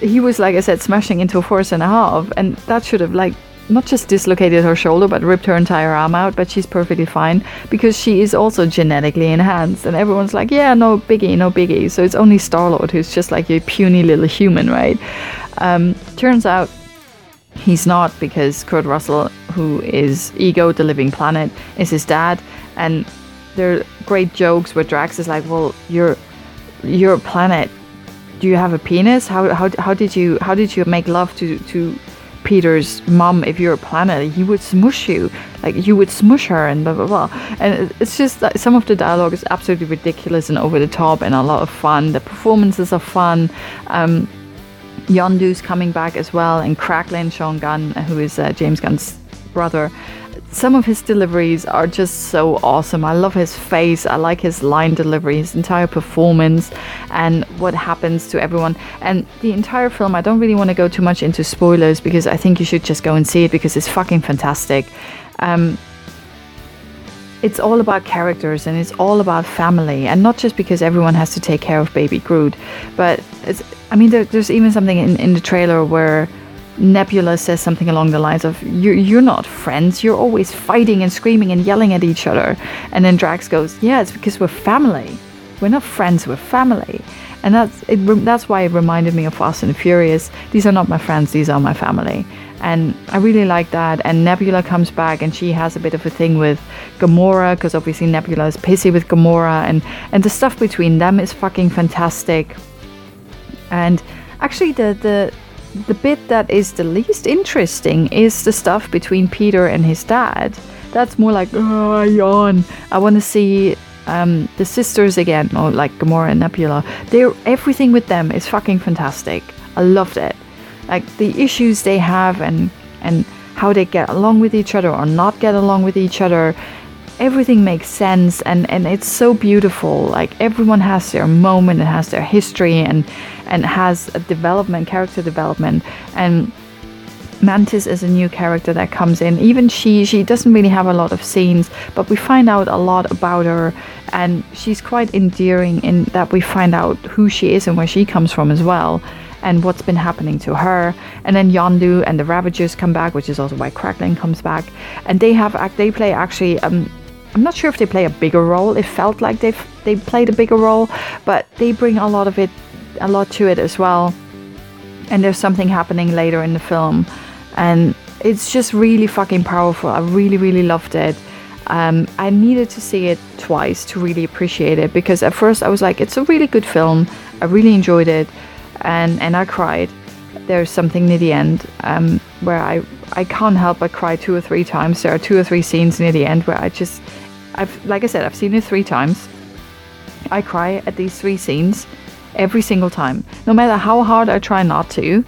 he was, like I said, smashing into a forest and a half, and that should have, like, not just dislocated her shoulder, but ripped her entire arm out, but she's perfectly fine because she is also genetically enhanced, and everyone's like, yeah, no biggie, no biggie. So it's only Star-Lord who's just like a puny little human, right? Um, turns out he's not, because Kurt Russell, who is Ego, the living planet, is his dad, and there are great jokes where Drax is like, well, you're, you're a planet. Do you have a penis? How, how, how did you, how did you make love to, to, Peter's mom? If you're a planet, he would smush you, like you would smush her, and blah blah blah. And it's just that some of the dialogue is absolutely ridiculous and over the top, and a lot of fun. The performances are fun. Um, Yondu's coming back as well, and Cracklin, Sean Gunn, who is uh, James Gunn's brother. Some of his deliveries are just so awesome. I love his face. I like his line delivery, his entire performance, and what happens to everyone. And the entire film, I don't really want to go too much into spoilers, because I think you should just go and see it, because it's fucking fantastic. Um, it's all about characters, and it's all about family, and not just because everyone has to take care of Baby Groot. But, it's, I mean, there, there's even something in, in the trailer where Nebula says something along the lines of, you're, you're not friends, you're always fighting and screaming and yelling at each other. And then Drax goes, yeah, it's because we're family. We're not friends, we're family. And that's it. That's why it reminded me of Fast and the Furious. These are not my friends, these are my family. And I really like that. And Nebula comes back, and she has a bit of a thing with Gamora, because obviously Nebula is pissy with Gamora, and, and the stuff between them is fucking fantastic. And actually the the The bit that is the least interesting is the stuff between Peter and his dad. That's more like, oh, I yawn. I want to see um, the sisters again, or like Gamora and Nebula. They're, everything with them is fucking fantastic. I loved it. Like the issues they have, and, and how they get along with each other or not get along with each other. Everything makes sense, and, and it's so beautiful. Like everyone has their moment and has their history, and and has a development, character development. And Mantis is a new character that comes in. Even she, she doesn't really have a lot of scenes, but we find out a lot about her, and she's quite endearing in that we find out who she is and where she comes from as well, and what's been happening to her. And then Yondu and the Ravagers come back, which is also why Cracklin comes back. And they have they play actually um, I'm not sure if they play a bigger role. It felt like they they played a bigger role, but they bring a lot of it, a lot to it as well. And there's something happening later in the film, and it's just really fucking powerful. I really, really loved it. Um, I needed to see it twice to really appreciate it, because at first I was like, it's a really good film. I really enjoyed it, and and I cried. There's something near the end um, where I I can't help but cry two or three times. There are two or three scenes near the end where I just, I've like I said, I've seen it three times. I cry at these three scenes every single time. No matter how hard I try not to,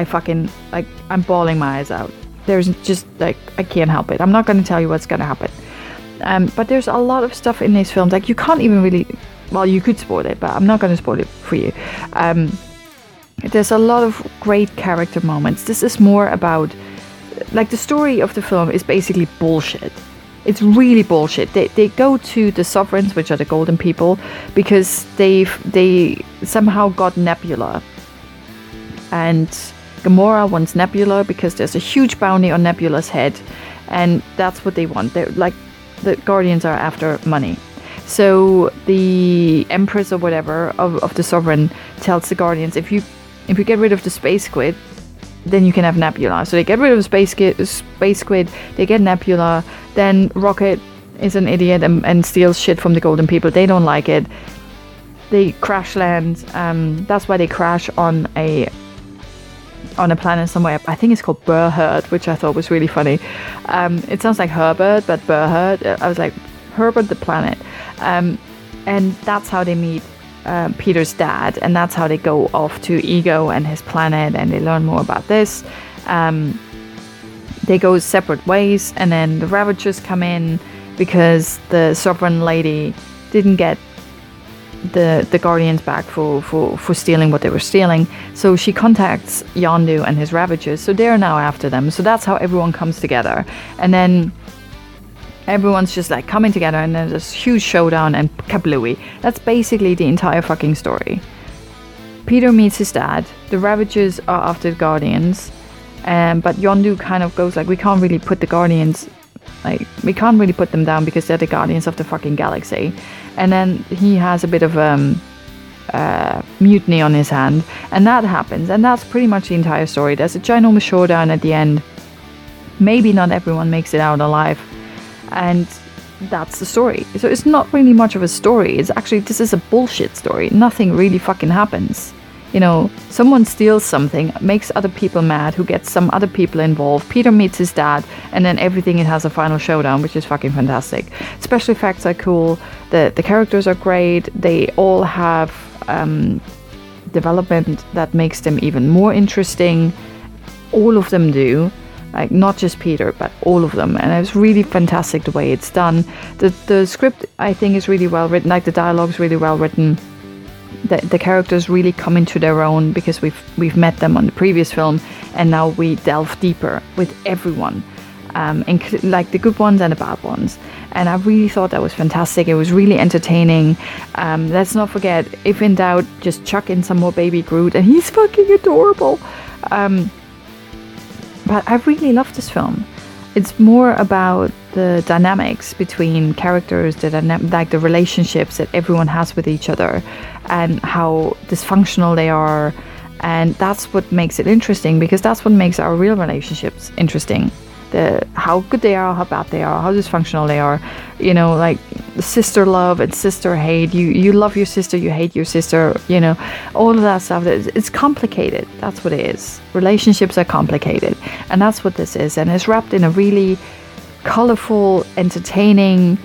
I fucking, like, I'm bawling my eyes out. There's just, like, I can't help it. I'm not going to tell you what's going to happen. Um, but there's a lot of stuff in these films. Like, you can't even really, well, you could spoil it, but I'm not going to spoil it for you. Um, there's a lot of great character moments. This is more about, like, the story of the film is basically bullshit. It's really bullshit. They they go to the Sovereigns, which are the golden people, because they've they somehow got Nebula. And Gamora wants Nebula because there's a huge bounty on Nebula's head, and that's what they want. They're like, the Guardians are after money. So the Empress or whatever of, of the Sovereign tells the Guardians, if you if you get rid of the space squid, then you can have Nebula. So they get rid of the space squid, space squid, they get Nebula, then Rocket is an idiot and, and steals shit from the golden people. They don't like it. They crash land. Um, that's why they crash on a on a planet somewhere. I think it's called Burhurt, which I thought was really funny. Um, it sounds like Herbert, but Burhurt. I was like, Herbert the planet. Um, and that's how they meet Uh, Peter's dad, and that's how they go off to Ego and his planet, and they learn more about this. Um, they go separate ways, and then the Ravagers come in because the Sovereign Lady didn't get the the Guardians back for, for, for stealing what they were stealing, so she contacts Yondu and his Ravagers, so they're now after them. So that's how everyone comes together, and then everyone's just like coming together, and there's this huge showdown and kablooey. That's basically the entire fucking story. Peter meets his dad. The Ravagers are after the Guardians. Um, but Yondu kind of goes like, we can't really put the Guardians, like, we can't really put them down because they're the Guardians of the fucking galaxy. And then he has a bit of um, uh, mutiny on his hand. And that happens. And that's pretty much the entire story. There's a ginormous showdown at the end. Maybe not everyone makes it out alive. And that's the story. So it's not really much of a story. It's actually, this is a bullshit story. Nothing really fucking happens. You know, someone steals something, makes other people mad, who gets some other people involved. Peter meets his dad, and then everything, it has a final showdown, which is fucking fantastic. Special effects are cool. The, the characters are great. They all have um, development that makes them even more interesting. All of them do, like not just Peter, but all of them. And it's really fantastic the way it's done. The the script, I think, is really well written. Like the dialogue's really well written. The, the characters really come into their own because we've we've met them on the previous film, and now we delve deeper with everyone, um, inc- like the good ones and the bad ones. And I really thought that was fantastic. It was really entertaining. Um, let's not forget, if in doubt, just chuck in some more Baby Groot, and he's fucking adorable. Um, but I really love this film. It's more about the dynamics between characters, the dynam- like the relationships that everyone has with each other, and how dysfunctional they are. And that's what makes it interesting, because that's what makes our real relationships interesting. The, how good they are, how bad they are, how dysfunctional they are. You know, like sister love and sister hate. You you love your sister, you hate your sister, you know, all of that stuff. It's complicated. That's what it is. Relationships are complicated. And that's what this is. And it's wrapped in a really colorful, entertaining,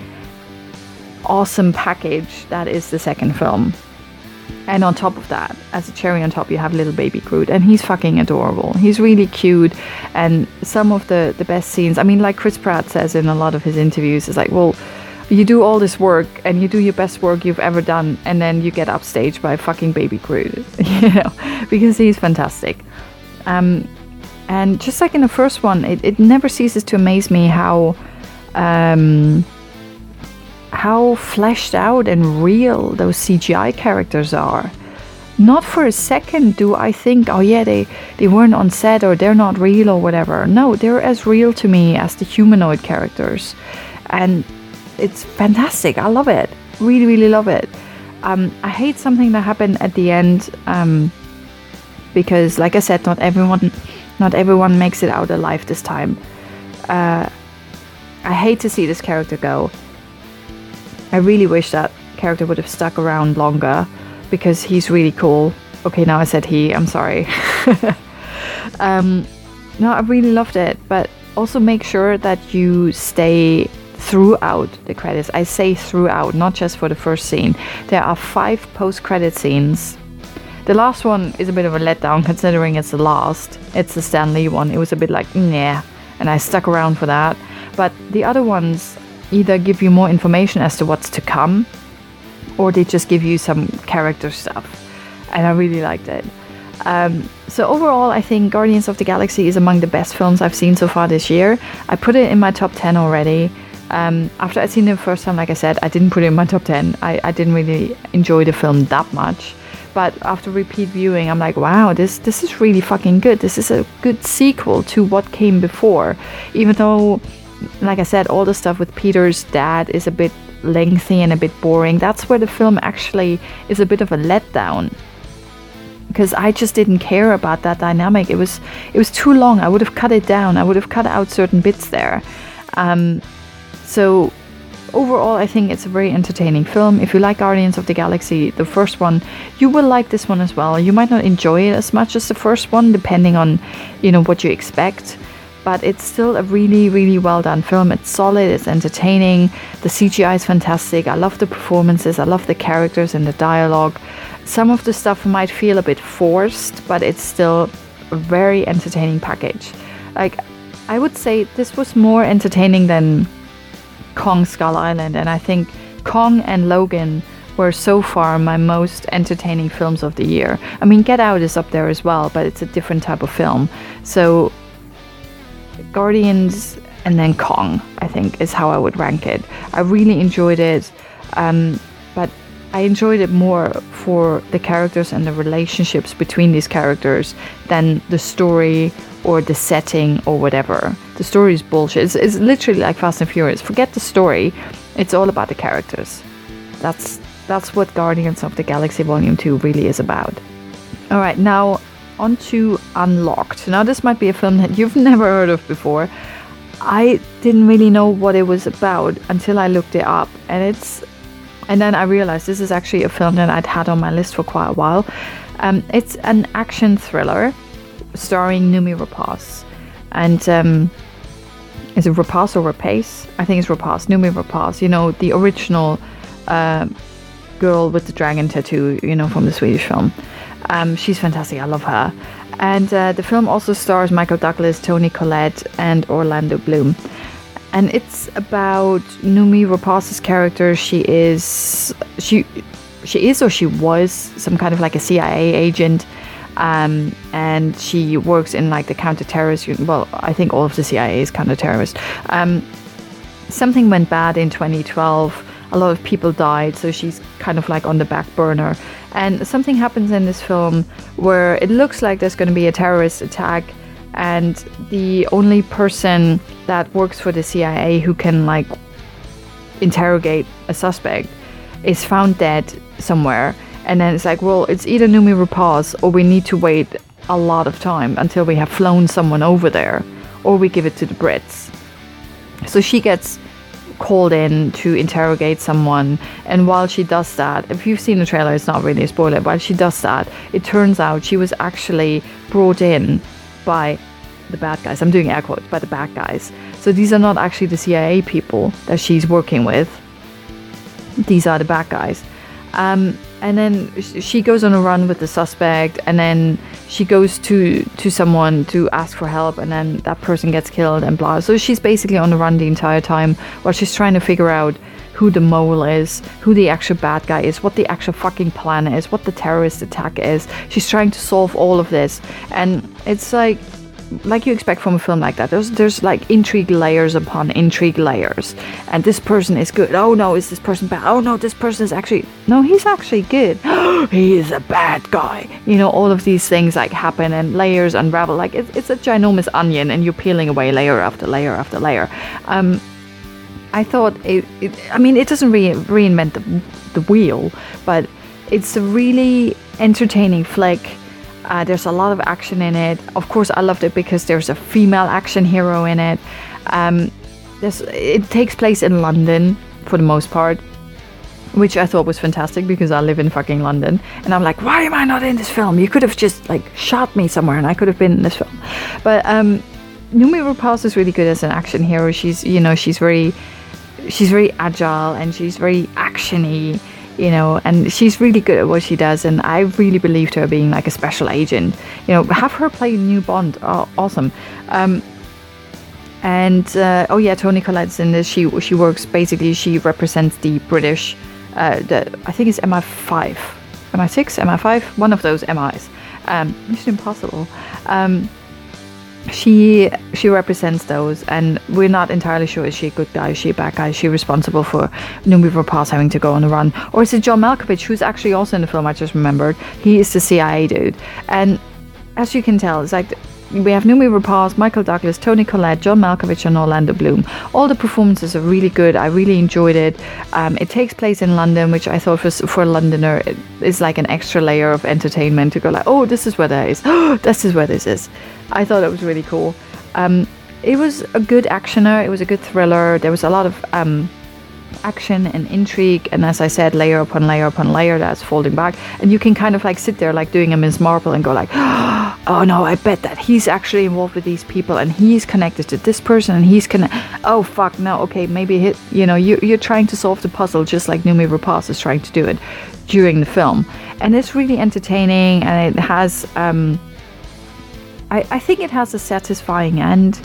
awesome package that is the second film. And on top of that, as a cherry on top, you have little Baby Groot, and he's fucking adorable. He's really cute, and some of the, the best scenes, I mean, like Chris Pratt says in a lot of his interviews, it's like, well, you do all this work, and you do your best work you've ever done, and then you get upstaged by fucking Baby Groot, you know, because he's fantastic. Um, and just like in the first one, it, it never ceases to amaze me how... Um, how fleshed out and real those C G I characters are. Not for a second do I think, oh yeah, they, they weren't on set, or they're not real or whatever. No, they're as real to me as the humanoid characters. And it's fantastic. I love it. Really, really love it. Um, I hate something that happened at the end, um, because like I said, not everyone, not everyone makes it out alive this time. Uh, I hate to see this character go. I really wish that character would have stuck around longer, because he's really cool. Okay, now I said he, I'm sorry. um, no, I really loved it, but also make sure that you stay throughout the credits. I say throughout, not just for the first scene. There are five post-credit scenes. The last one is a bit of a letdown, considering it's the last. It's the Stan Lee one. It was a bit like, nah, and I stuck around for that. But the other ones either give you more information as to what's to come, or they just give you some character stuff, and I really liked it. Um, so overall, I think Guardians of the Galaxy is among the best films I've seen so far this year. I put it in my top ten already. Um, after I'd seen it the first time, like I said, I didn't put it in my top ten. I, I didn't really enjoy the film that much, but after repeat viewing, I'm like, wow, this, this is really fucking good. This is a good sequel to what came before, even though, like I said, all the stuff with Peter's dad is a bit lengthy and a bit boring. That's where the film actually is a bit of a letdown, because I just didn't care about that dynamic. It was it was too long. I would have cut it down. I would have cut out certain bits there. Um, so overall, I think it's a very entertaining film. If you like Guardians of the Galaxy, the first one, you will like this one as well. You might not enjoy it as much as the first one, depending on, you know, what you expect. But it's still a really, really well done film. It's solid, it's entertaining, the C G I is fantastic, I love the performances, I love the characters and the dialogue. Some of the stuff might feel a bit forced, but it's still a very entertaining package. Like, I would say this was more entertaining than Kong Skull Island, and I think Kong and Logan were so far my most entertaining films of the year. I mean, Get Out is up there as well, but it's a different type of film. So Guardians and then Kong, I think, is how I would rank it. I really enjoyed it, um, but I enjoyed it more for the characters and the relationships between these characters than the story or the setting or whatever. The story is bullshit. It's, it's literally like Fast and Furious. Forget the story. It's all about the characters. That's that's what Guardians of the Galaxy Volume two really is about. All right, now on to Unlocked. Now, this might be a film that you've never heard of before. I didn't really know what it was about until I looked it up, and it's and then I realized this is actually a film that I'd had on my list for quite a while. Um, it's an action thriller starring Noomi Rapace, and um, is it Rapace or Rapace? I think it's Rapace. Noomi Rapace. You know, the original uh, girl with the dragon tattoo, you know, from the Swedish film. Um, she's fantastic. I love her. And uh, the film also stars Michael Douglas, Toni Collette, and Orlando Bloom. And it's about Noomi Rapace's character. She is, she, she is, or she was, some kind of like a C I A agent. Um, and she works in like the counter-terrorist unit. Well, I think all of the C I A is counter-terrorist. Um, something went bad in twenty twelve. A lot of people died, so she's kind of like on the back burner. And something happens in this film where it looks like there's going to be a terrorist attack, and the only person that works for the C I A who can like interrogate a suspect is found dead somewhere. And then it's like, well, it's either Noomi Rapace or we need to wait a lot of time until we have flown someone over there, or we give it to the Brits. So she gets called in to interrogate someone, and while she does that, if you've seen the trailer, it's not really a spoiler, while she does that, it turns out she was actually brought in by the bad guys. I'm doing air quotes, by the bad guys. So these are not actually the C I A people that she's working with. These are the bad guys. Um, and then she goes on a run with the suspect, and then she goes to, to someone to ask for help, and then that person gets killed and blah. So she's basically on the run the entire time while she's trying to figure out who the mole is, who the actual bad guy is, what the actual fucking plan is, what the terrorist attack is. She's trying to solve all of this, and it's like, like you expect from a film like that. There's there's like intrigue layers upon intrigue layers, and this person is good. Oh no, is this person bad? Oh no, this person is actually no, he's actually good. He is a bad guy. You know, all of these things like happen and layers unravel. Like it's it's a ginormous onion, and you're peeling away layer after layer after layer. Um, I thought it. it I mean, it doesn't re- reinvent the the wheel, but it's a really entertaining flick. Uh, there's a lot of action in it. Of course, I loved it because there's a female action hero in it. Um, this, it takes place in London for the most part, which I thought was fantastic because I live in fucking London. And I'm like, why am I not in this film? You could have just like shot me somewhere and I could have been in this film. But um, Noomi Rapace is really good as an action hero. She's, you know, she's very, she's very agile and she's very actiony. You know, and she's really good at what she does, and I really believed her being like a special agent. You know, have her play new Bond. Oh, awesome. Um, and uh, oh yeah, Toni Collette's in this. She she works basically. She represents the British. Uh, the I think it's M I five, M I six, M I five, one of those M Is. Um, Mission Impossible. Um, She she represents those, and we're not entirely sure, is she a good guy, is she a bad guy, is she responsible for Noomi Rapace having to go on a run, or is it John Malkovich, who's actually also in the film, I just remembered, he is the C I A dude. And as you can tell, it's like we have Noomi Rapace, Michael Douglas, Toni Collette, John Malkovich and Orlando Bloom. All the performances are really good, I really enjoyed it. Um, it takes place in London, which I thought was, for a Londoner, it is like an extra layer of entertainment to go like, oh, this is where that is, oh, this is where this is. I thought it was really cool. Um, it was a good actioner, it was a good thriller, there was a lot of um, action and intrigue, and as I said, layer upon layer upon layer that's folding back, and you can kind of like sit there like doing a Miss Marple and go like, oh no, I bet that he's actually involved with these people, and he's connected to this person, and he's connected, oh fuck, no, okay, maybe, he, you know, you, you're trying to solve the puzzle just like Noomi Rapace is trying to do it during the film, and it's really entertaining, and it has, um, I, I think it has a satisfying end.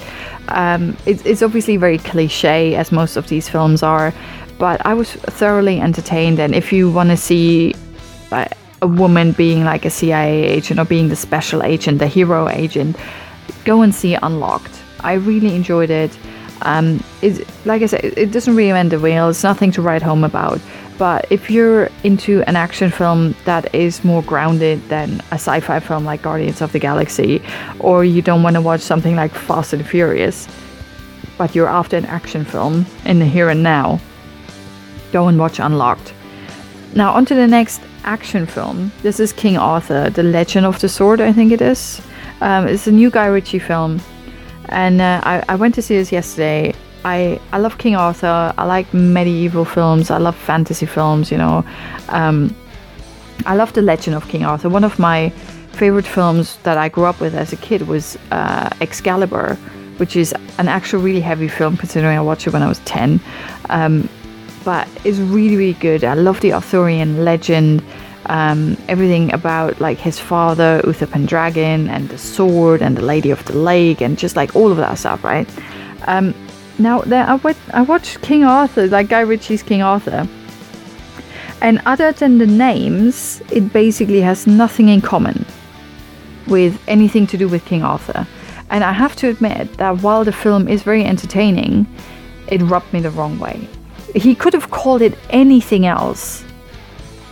Um, it, it's obviously very cliche, as most of these films are, but I was thoroughly entertained. And if you want to see uh, a woman being like a C I A agent or being the special agent, the hero agent, go and see Unlocked. I really enjoyed it. Um, it like I said, it, it doesn't reinvent the wheel. It's nothing to write home about. But if you're into an action film that is more grounded than a sci-fi film like Guardians of the Galaxy, or you don't want to watch something like Fast and Furious, but you're after an action film in the here and now, go and watch Unlocked. Now on to the next action film. This is King Arthur, The Legend of the Sword, I think it is. Um, it's a new Guy Ritchie film. And uh, I, I went to see this yesterday. I, I love King Arthur, I like medieval films, I love fantasy films, you know. Um, I love The Legend of King Arthur. One of my favorite films that I grew up with as a kid was uh, Excalibur, which is an actual really heavy film considering I watched it when I was ten. Um, but it's really, really good. I love the Arthurian legend. Um, everything about like his father, Uther Pendragon, and the sword, and the Lady of the Lake, and just like all of that stuff, right? Um, now, then I, w- I watched King Arthur, like Guy Ritchie's King Arthur, and other than the names, it basically has nothing in common with anything to do with King Arthur. And I have to admit that while the film is very entertaining, it rubbed me the wrong way. He could have called it anything else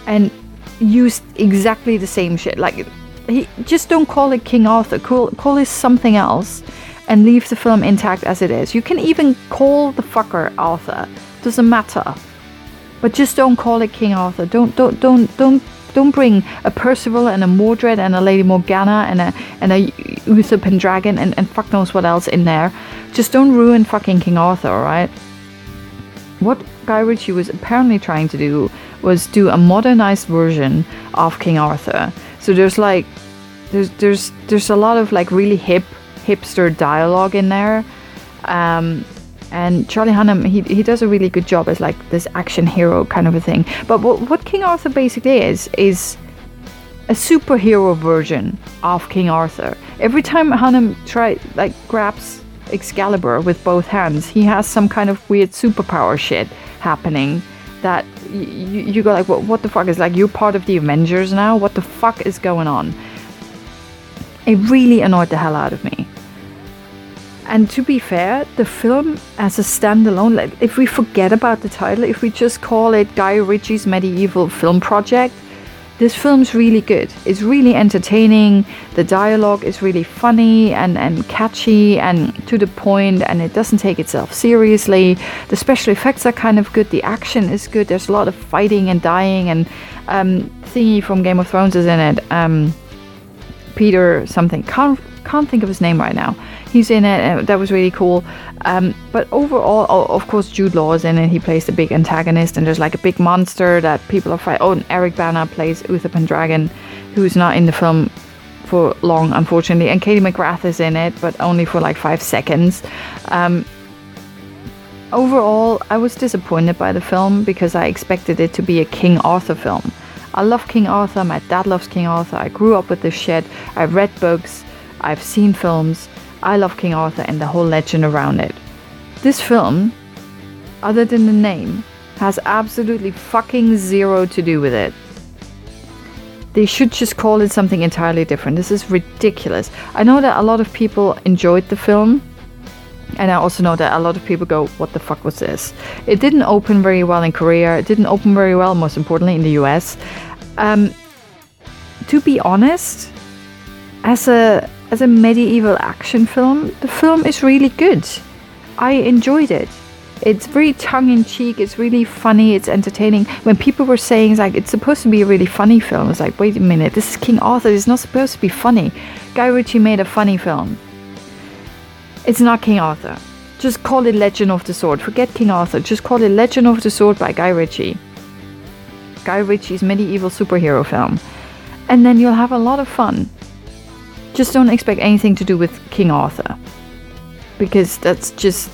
and used exactly the same shit. Like, he just don't call it King Arthur. Call call it something else and leave the film intact as it is. You can even call the fucker Arthur. Doesn't matter. But just don't call it King Arthur. Don't don't don't don't don't bring a Percival and a Mordred and a Lady Morgana and a and a Uther Pendragon and, and fuck knows what else in there. Just don't ruin fucking King Arthur, alright? What Guy Ritchie was apparently trying to do was do a modernized version of King Arthur. So there's like there's there's there's a lot of like really hip hipster dialogue in there. Um and Charlie Hunnam, he he does a really good job as like this action hero kind of a thing. But what what King Arthur basically is is a superhero version of King Arthur. Every time Hunnam try like grabs Excalibur with both hands, he has some kind of weird superpower shit happening that you, you go like, what, what the fuck is like, you're part of the Avengers now? What the fuck is going on? It really annoyed the hell out of me. And to be fair, the film as a standalone, like, if we forget about the title, if we just call it Guy Ritchie's Medieval Film Project, this film's really good. It's really entertaining. The dialogue is really funny and, and catchy and to the point, and it doesn't take itself seriously. The special effects are kind of good. The action is good. There's a lot of fighting and dying, and um, Thingy from Game of Thrones is in it. Um, Peter something. Can't, can't think of his name right now. He's in it, and that was really cool. Um, but overall, oh, of course, Jude Law is in it. He plays the big antagonist, and there's like a big monster that people are fighting. Oh, and Eric Bana plays Uther Pendragon, who's not in the film for long, unfortunately. And Katie McGrath is in it, but only for like five seconds. Um, overall, I was disappointed by the film because I expected it to be a King Arthur film. I love King Arthur. My dad loves King Arthur. I grew up with this shit. I've read books. I've seen films. I love King Arthur and the whole legend around it. This film, other than the name, has absolutely fucking zero to do with it. They should just call it something entirely different. This is ridiculous. I know that a lot of people enjoyed the film, and I also know that a lot of people go, what the fuck was this? It didn't open very well in Korea. It didn't open very well, most importantly, in the U S. Um, to be honest, as a... As a medieval action film, the film is really good. I enjoyed it. It's very tongue-in-cheek, it's really funny, it's entertaining. When people were saying like it's supposed to be a really funny film, I was like, wait a minute, this is King Arthur, it's not supposed to be funny. Guy Ritchie made a funny film. It's not King Arthur. Just call it Legend of the Sword. Forget King Arthur, just call it Legend of the Sword by Guy Ritchie. Guy Ritchie's medieval superhero film. And then you'll have a lot of fun. Just don't expect anything to do with King Arthur, because that's just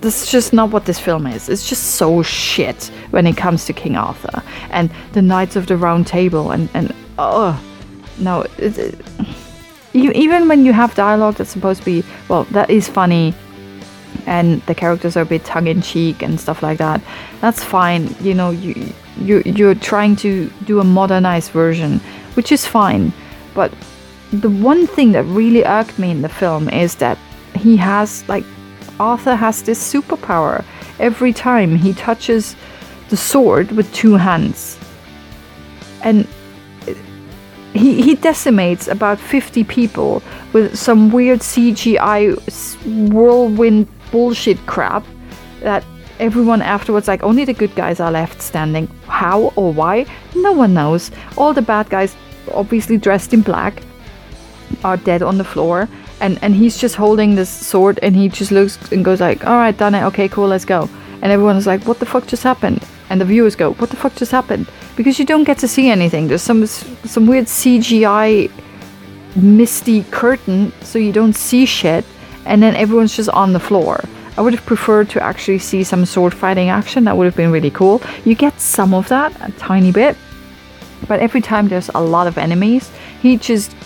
that's just not what this film is. It's just so shit when it comes to King Arthur and the Knights of the Round Table and and oh no, it, it, you, even when you have dialogue that's supposed to be well, that is funny, and the characters are a bit tongue in cheek and stuff like that. That's fine, you know. You you you're trying to do a modernized version, which is fine, but. The one thing that really irked me in the film is that he has, like, Arthur has this superpower every time he touches the sword with two hands. And he he decimates about fifty people with some weird C G I whirlwind bullshit crap that everyone afterwards, like, only the good guys are left standing. How or why? No one knows. All the bad guys, obviously dressed in black, are dead on the floor, and and he's just holding this sword, and he just looks and goes like, all right, done it, okay, cool, let's go. And everyone is like, what the fuck just happened? And the viewers go, what the fuck just happened? Because you don't get to see anything. There's some some weird C G I misty curtain, so you don't see shit, and then everyone's just on the floor. I would have preferred to actually see some sword fighting action. That would have been really cool. You get some of that, a tiny bit, But every time there's a lot of enemies, he just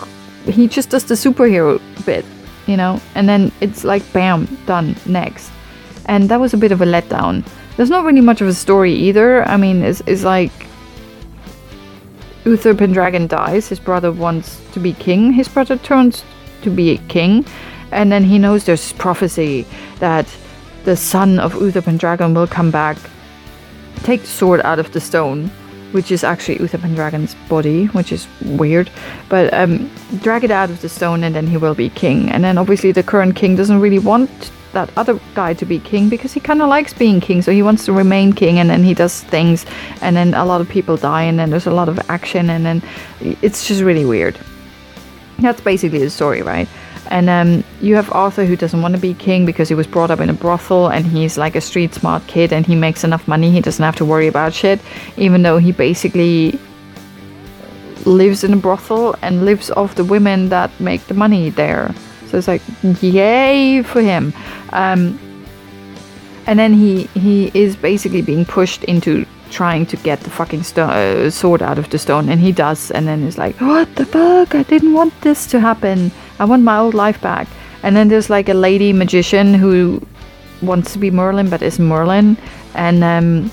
he just does the superhero bit, you know, and then it's like bam, done, next. And that was a bit of a letdown. There's not really much of a story either. I mean, it's, it's like Uther Pendragon dies, his brother wants to be king, his brother turns to be a king, and then he knows there's prophecy that the son of Uther Pendragon will come back, take the sword out of the stone, which is actually Uther Pendragon's body, which is weird, but um, drag it out of the stone and then he will be king. And then obviously the current king doesn't really want that other guy to be king because he kind of likes being king, so he wants to remain king, and then he does things, and then a lot of people die, and then there's a lot of action, and then it's just really weird. That's basically the story, right? And um, you have Arthur, who doesn't want to be king because he was brought up in a brothel, and he's like a street smart kid, and he makes enough money, he doesn't have to worry about shit, even though he basically lives in a brothel and lives off the women that make the money there. So it's like, yay for him. Um, and then he he is basically being pushed into trying to get the fucking sto- uh, sword out of the stone, and he does, and then it's like, what the fuck, I didn't want this to happen, I want my old life back. And then there's like a lady magician who wants to be Merlin but is Merlin, and um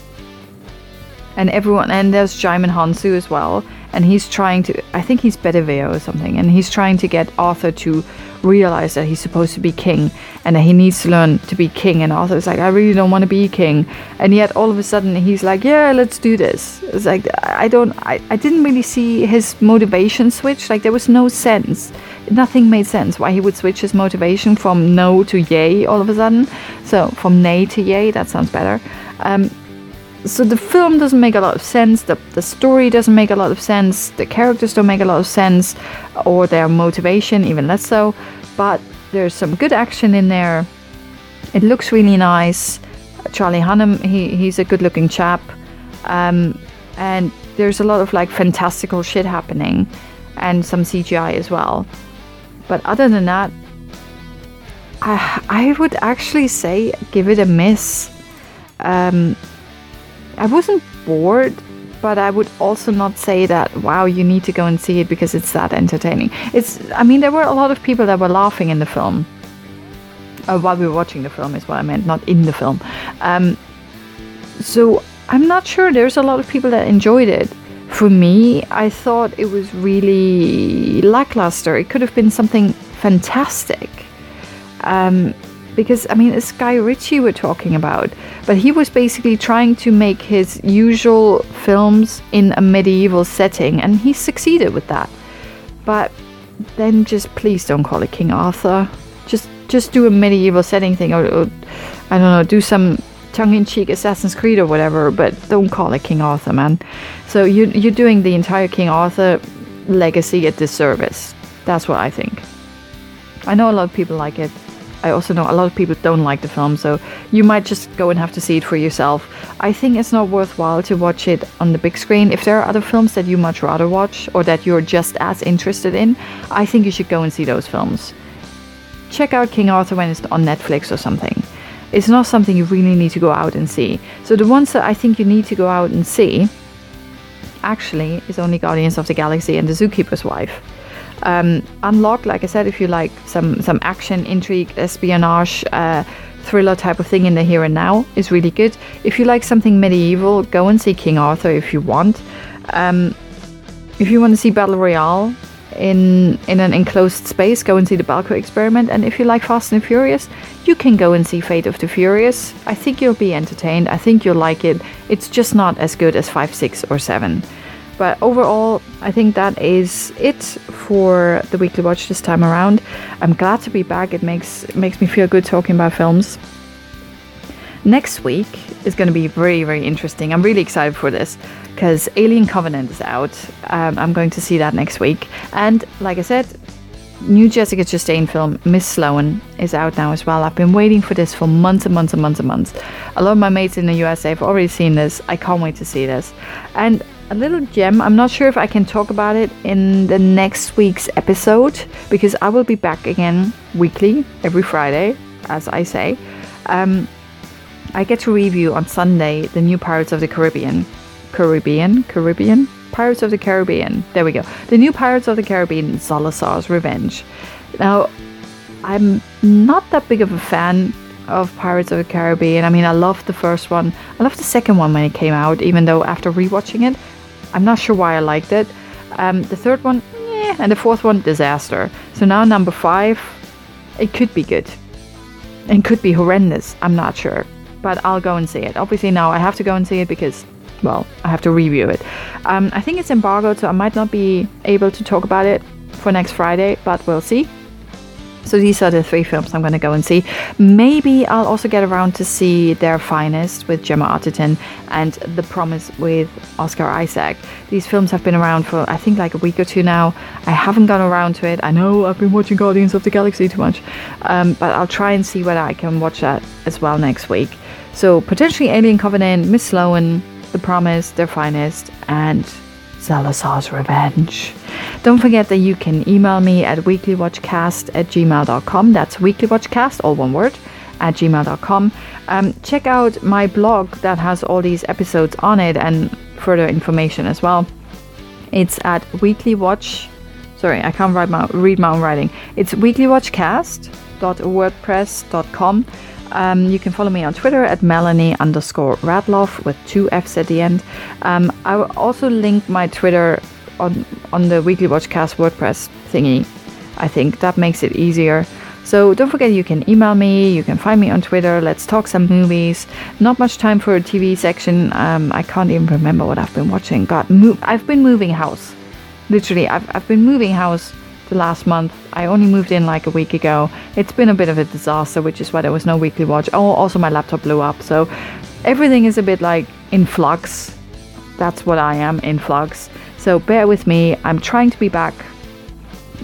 and everyone, and there's Jaimon Hansu as well, and he's trying to, I think he's Bedivere or something, and he's trying to get Arthur to realize that he's supposed to be king and that he needs to learn to be king. And Arthur's like, I really don't want to be king, and yet all of a sudden he's like, yeah, let's do this. It's like, I don't I, I didn't really see his motivation switch. Like, there was no sense, nothing made sense why he would switch his motivation from no to yay all of a sudden. So from nay to yay, that sounds better. um So the film doesn't make a lot of sense, the the story doesn't make a lot of sense, the characters don't make a lot of sense, or their motivation even less so, but there's some good action in there. It looks really nice. Charlie Hunnam, he, he's a good looking chap. Um, and there's a lot of like fantastical shit happening, and some C G I as well. But other than that, I, I would actually say give it a miss. Um... I wasn't bored, but I would also not say that, wow, you need to go and see it because it's that entertaining. It's, I mean, there were a lot of people that were laughing in the film. Uh, while we were watching the film is what I meant, not in the film. Um, so I'm not sure, there's a lot of people that enjoyed it. For me, I thought it was really lackluster. It could have been something fantastic. Um... Because, I mean, it's Guy Ritchie we're talking about. But he was basically trying to make his usual films in a medieval setting. And he succeeded with that. But then just please don't call it King Arthur. Just just do a medieval setting thing. Or, or I don't know, do some tongue-in-cheek Assassin's Creed or whatever. But don't call it King Arthur, man. So you, you're doing the entire King Arthur legacy a disservice. That's what I think. I know a lot of people like it. I also know a lot of people don't like the film, so you might just go and have to see it for yourself. I think it's not worthwhile to watch it on the big screen. If there are other films that you much rather watch, or that you're just as interested in, I think you should go and see those films. Check out King Arthur when it's on Netflix or something. It's not something you really need to go out and see. So the ones that I think you need to go out and see, actually, is only Guardians of the Galaxy and The Zookeeper's Wife. Um, Unlocked, like I said, if you like some, some action, intrigue, espionage, uh, thriller type of thing in the here and now, is really good. If you like something medieval, go and see King Arthur if you want. Um, if you want to see Battle Royale in in an enclosed space, go and see The Belko Experiment. And if you like Fast and the Furious, you can go and see Fate of the Furious. I think you'll be entertained. I think you'll like it. It's just not as good as five, six, or seven. But overall, I think that is it for the Weekly Watch this time around. I'm glad to be back. It makes it makes me feel good talking about films. Next week is going to be very, very interesting. I'm really excited for this because Alien Covenant is out. Um, I'm going to see that next week. And like I said, new Jessica Chastain film, Miss Sloane, is out now as well. I've been waiting for this for months and months and months and months. A lot of my mates in the U S have already seen this. I can't wait to see this. And a little gem, I'm not sure if I can talk about it in the next week's episode, because I will be back again weekly, every Friday, as I say. Um, I get to review on Sunday the new Pirates of the Caribbean. Caribbean? Caribbean? Pirates of the Caribbean. There we go. The new Pirates of the Caribbean, Salazar's Revenge. Now, I'm not that big of a fan of Pirates of the Caribbean. I mean, I loved the first one. I loved the second one when it came out, even though after rewatching it, I'm not sure why I liked it. Um, the third one, eh, and the fourth one, disaster. So now number five, it could be good. And could be horrendous, I'm not sure. But I'll go and see it. Obviously now I have to go and see it because, well, I have to review it. Um, I think it's embargoed, so I might not be able to talk about it for next Friday, but we'll see. So these are the three films I'm going to go and see. Maybe I'll also get around to see Their Finest with Gemma Arterton and The Promise with Oscar Isaac. These films have been around for, I think, like a week or two now. I haven't gone around to it. I know I've been watching Guardians of the Galaxy too much. Um, but I'll try and see whether I can watch that as well next week. So potentially Alien Covenant, Miss Sloane, The Promise, Their Finest, and Salazar's Revenge. Don't forget that you can email me at weeklywatchcast at gmail dot com. That's weeklywatchcast, all one word, at gmail dot com. Um, check out my blog that has all these episodes on it and further information as well. It's at weeklywatch... Sorry, I can't write my, read my own writing. It's weeklywatchcast dot wordpress dot com. Um, you can follow me on Twitter at Melanie underscore Radloff with two F's at the end. Um, I will also link my Twitter on, on the Weekly Watchcast WordPress thingy. I think that makes it easier. So don't forget you can email me, you can find me on Twitter, let's talk some movies. Not much time for a T V section. Um, I can't even remember what I've been watching. God, move, I've been moving house. Literally, I've, I've been moving house the last month. I only moved in like a week ago. It's been a bit of a disaster, which is why there was no weekly watch. Oh, also my laptop blew up. So everything is a bit like in flux. That's what I am, in flux. So bear with me. I'm trying to be back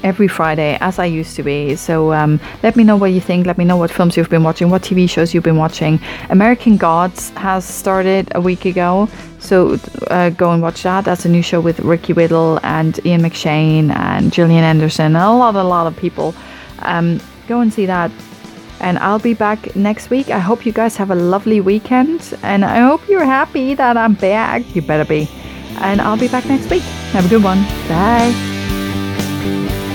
every Friday as I used to be. So um, let me know what you think. Let me know what films you've been watching, what T V shows you've been watching. American Gods has started a week ago. So uh, go and watch that. That's a new show with Ricky Whittle and Ian McShane and Gillian Anderson and a lot, a lot of people. Um, go and see that. And I'll be back next week. I hope you guys have a lovely weekend. And I hope you're happy that I'm back. You better be. And I'll be back next week. Have a good one. Bye.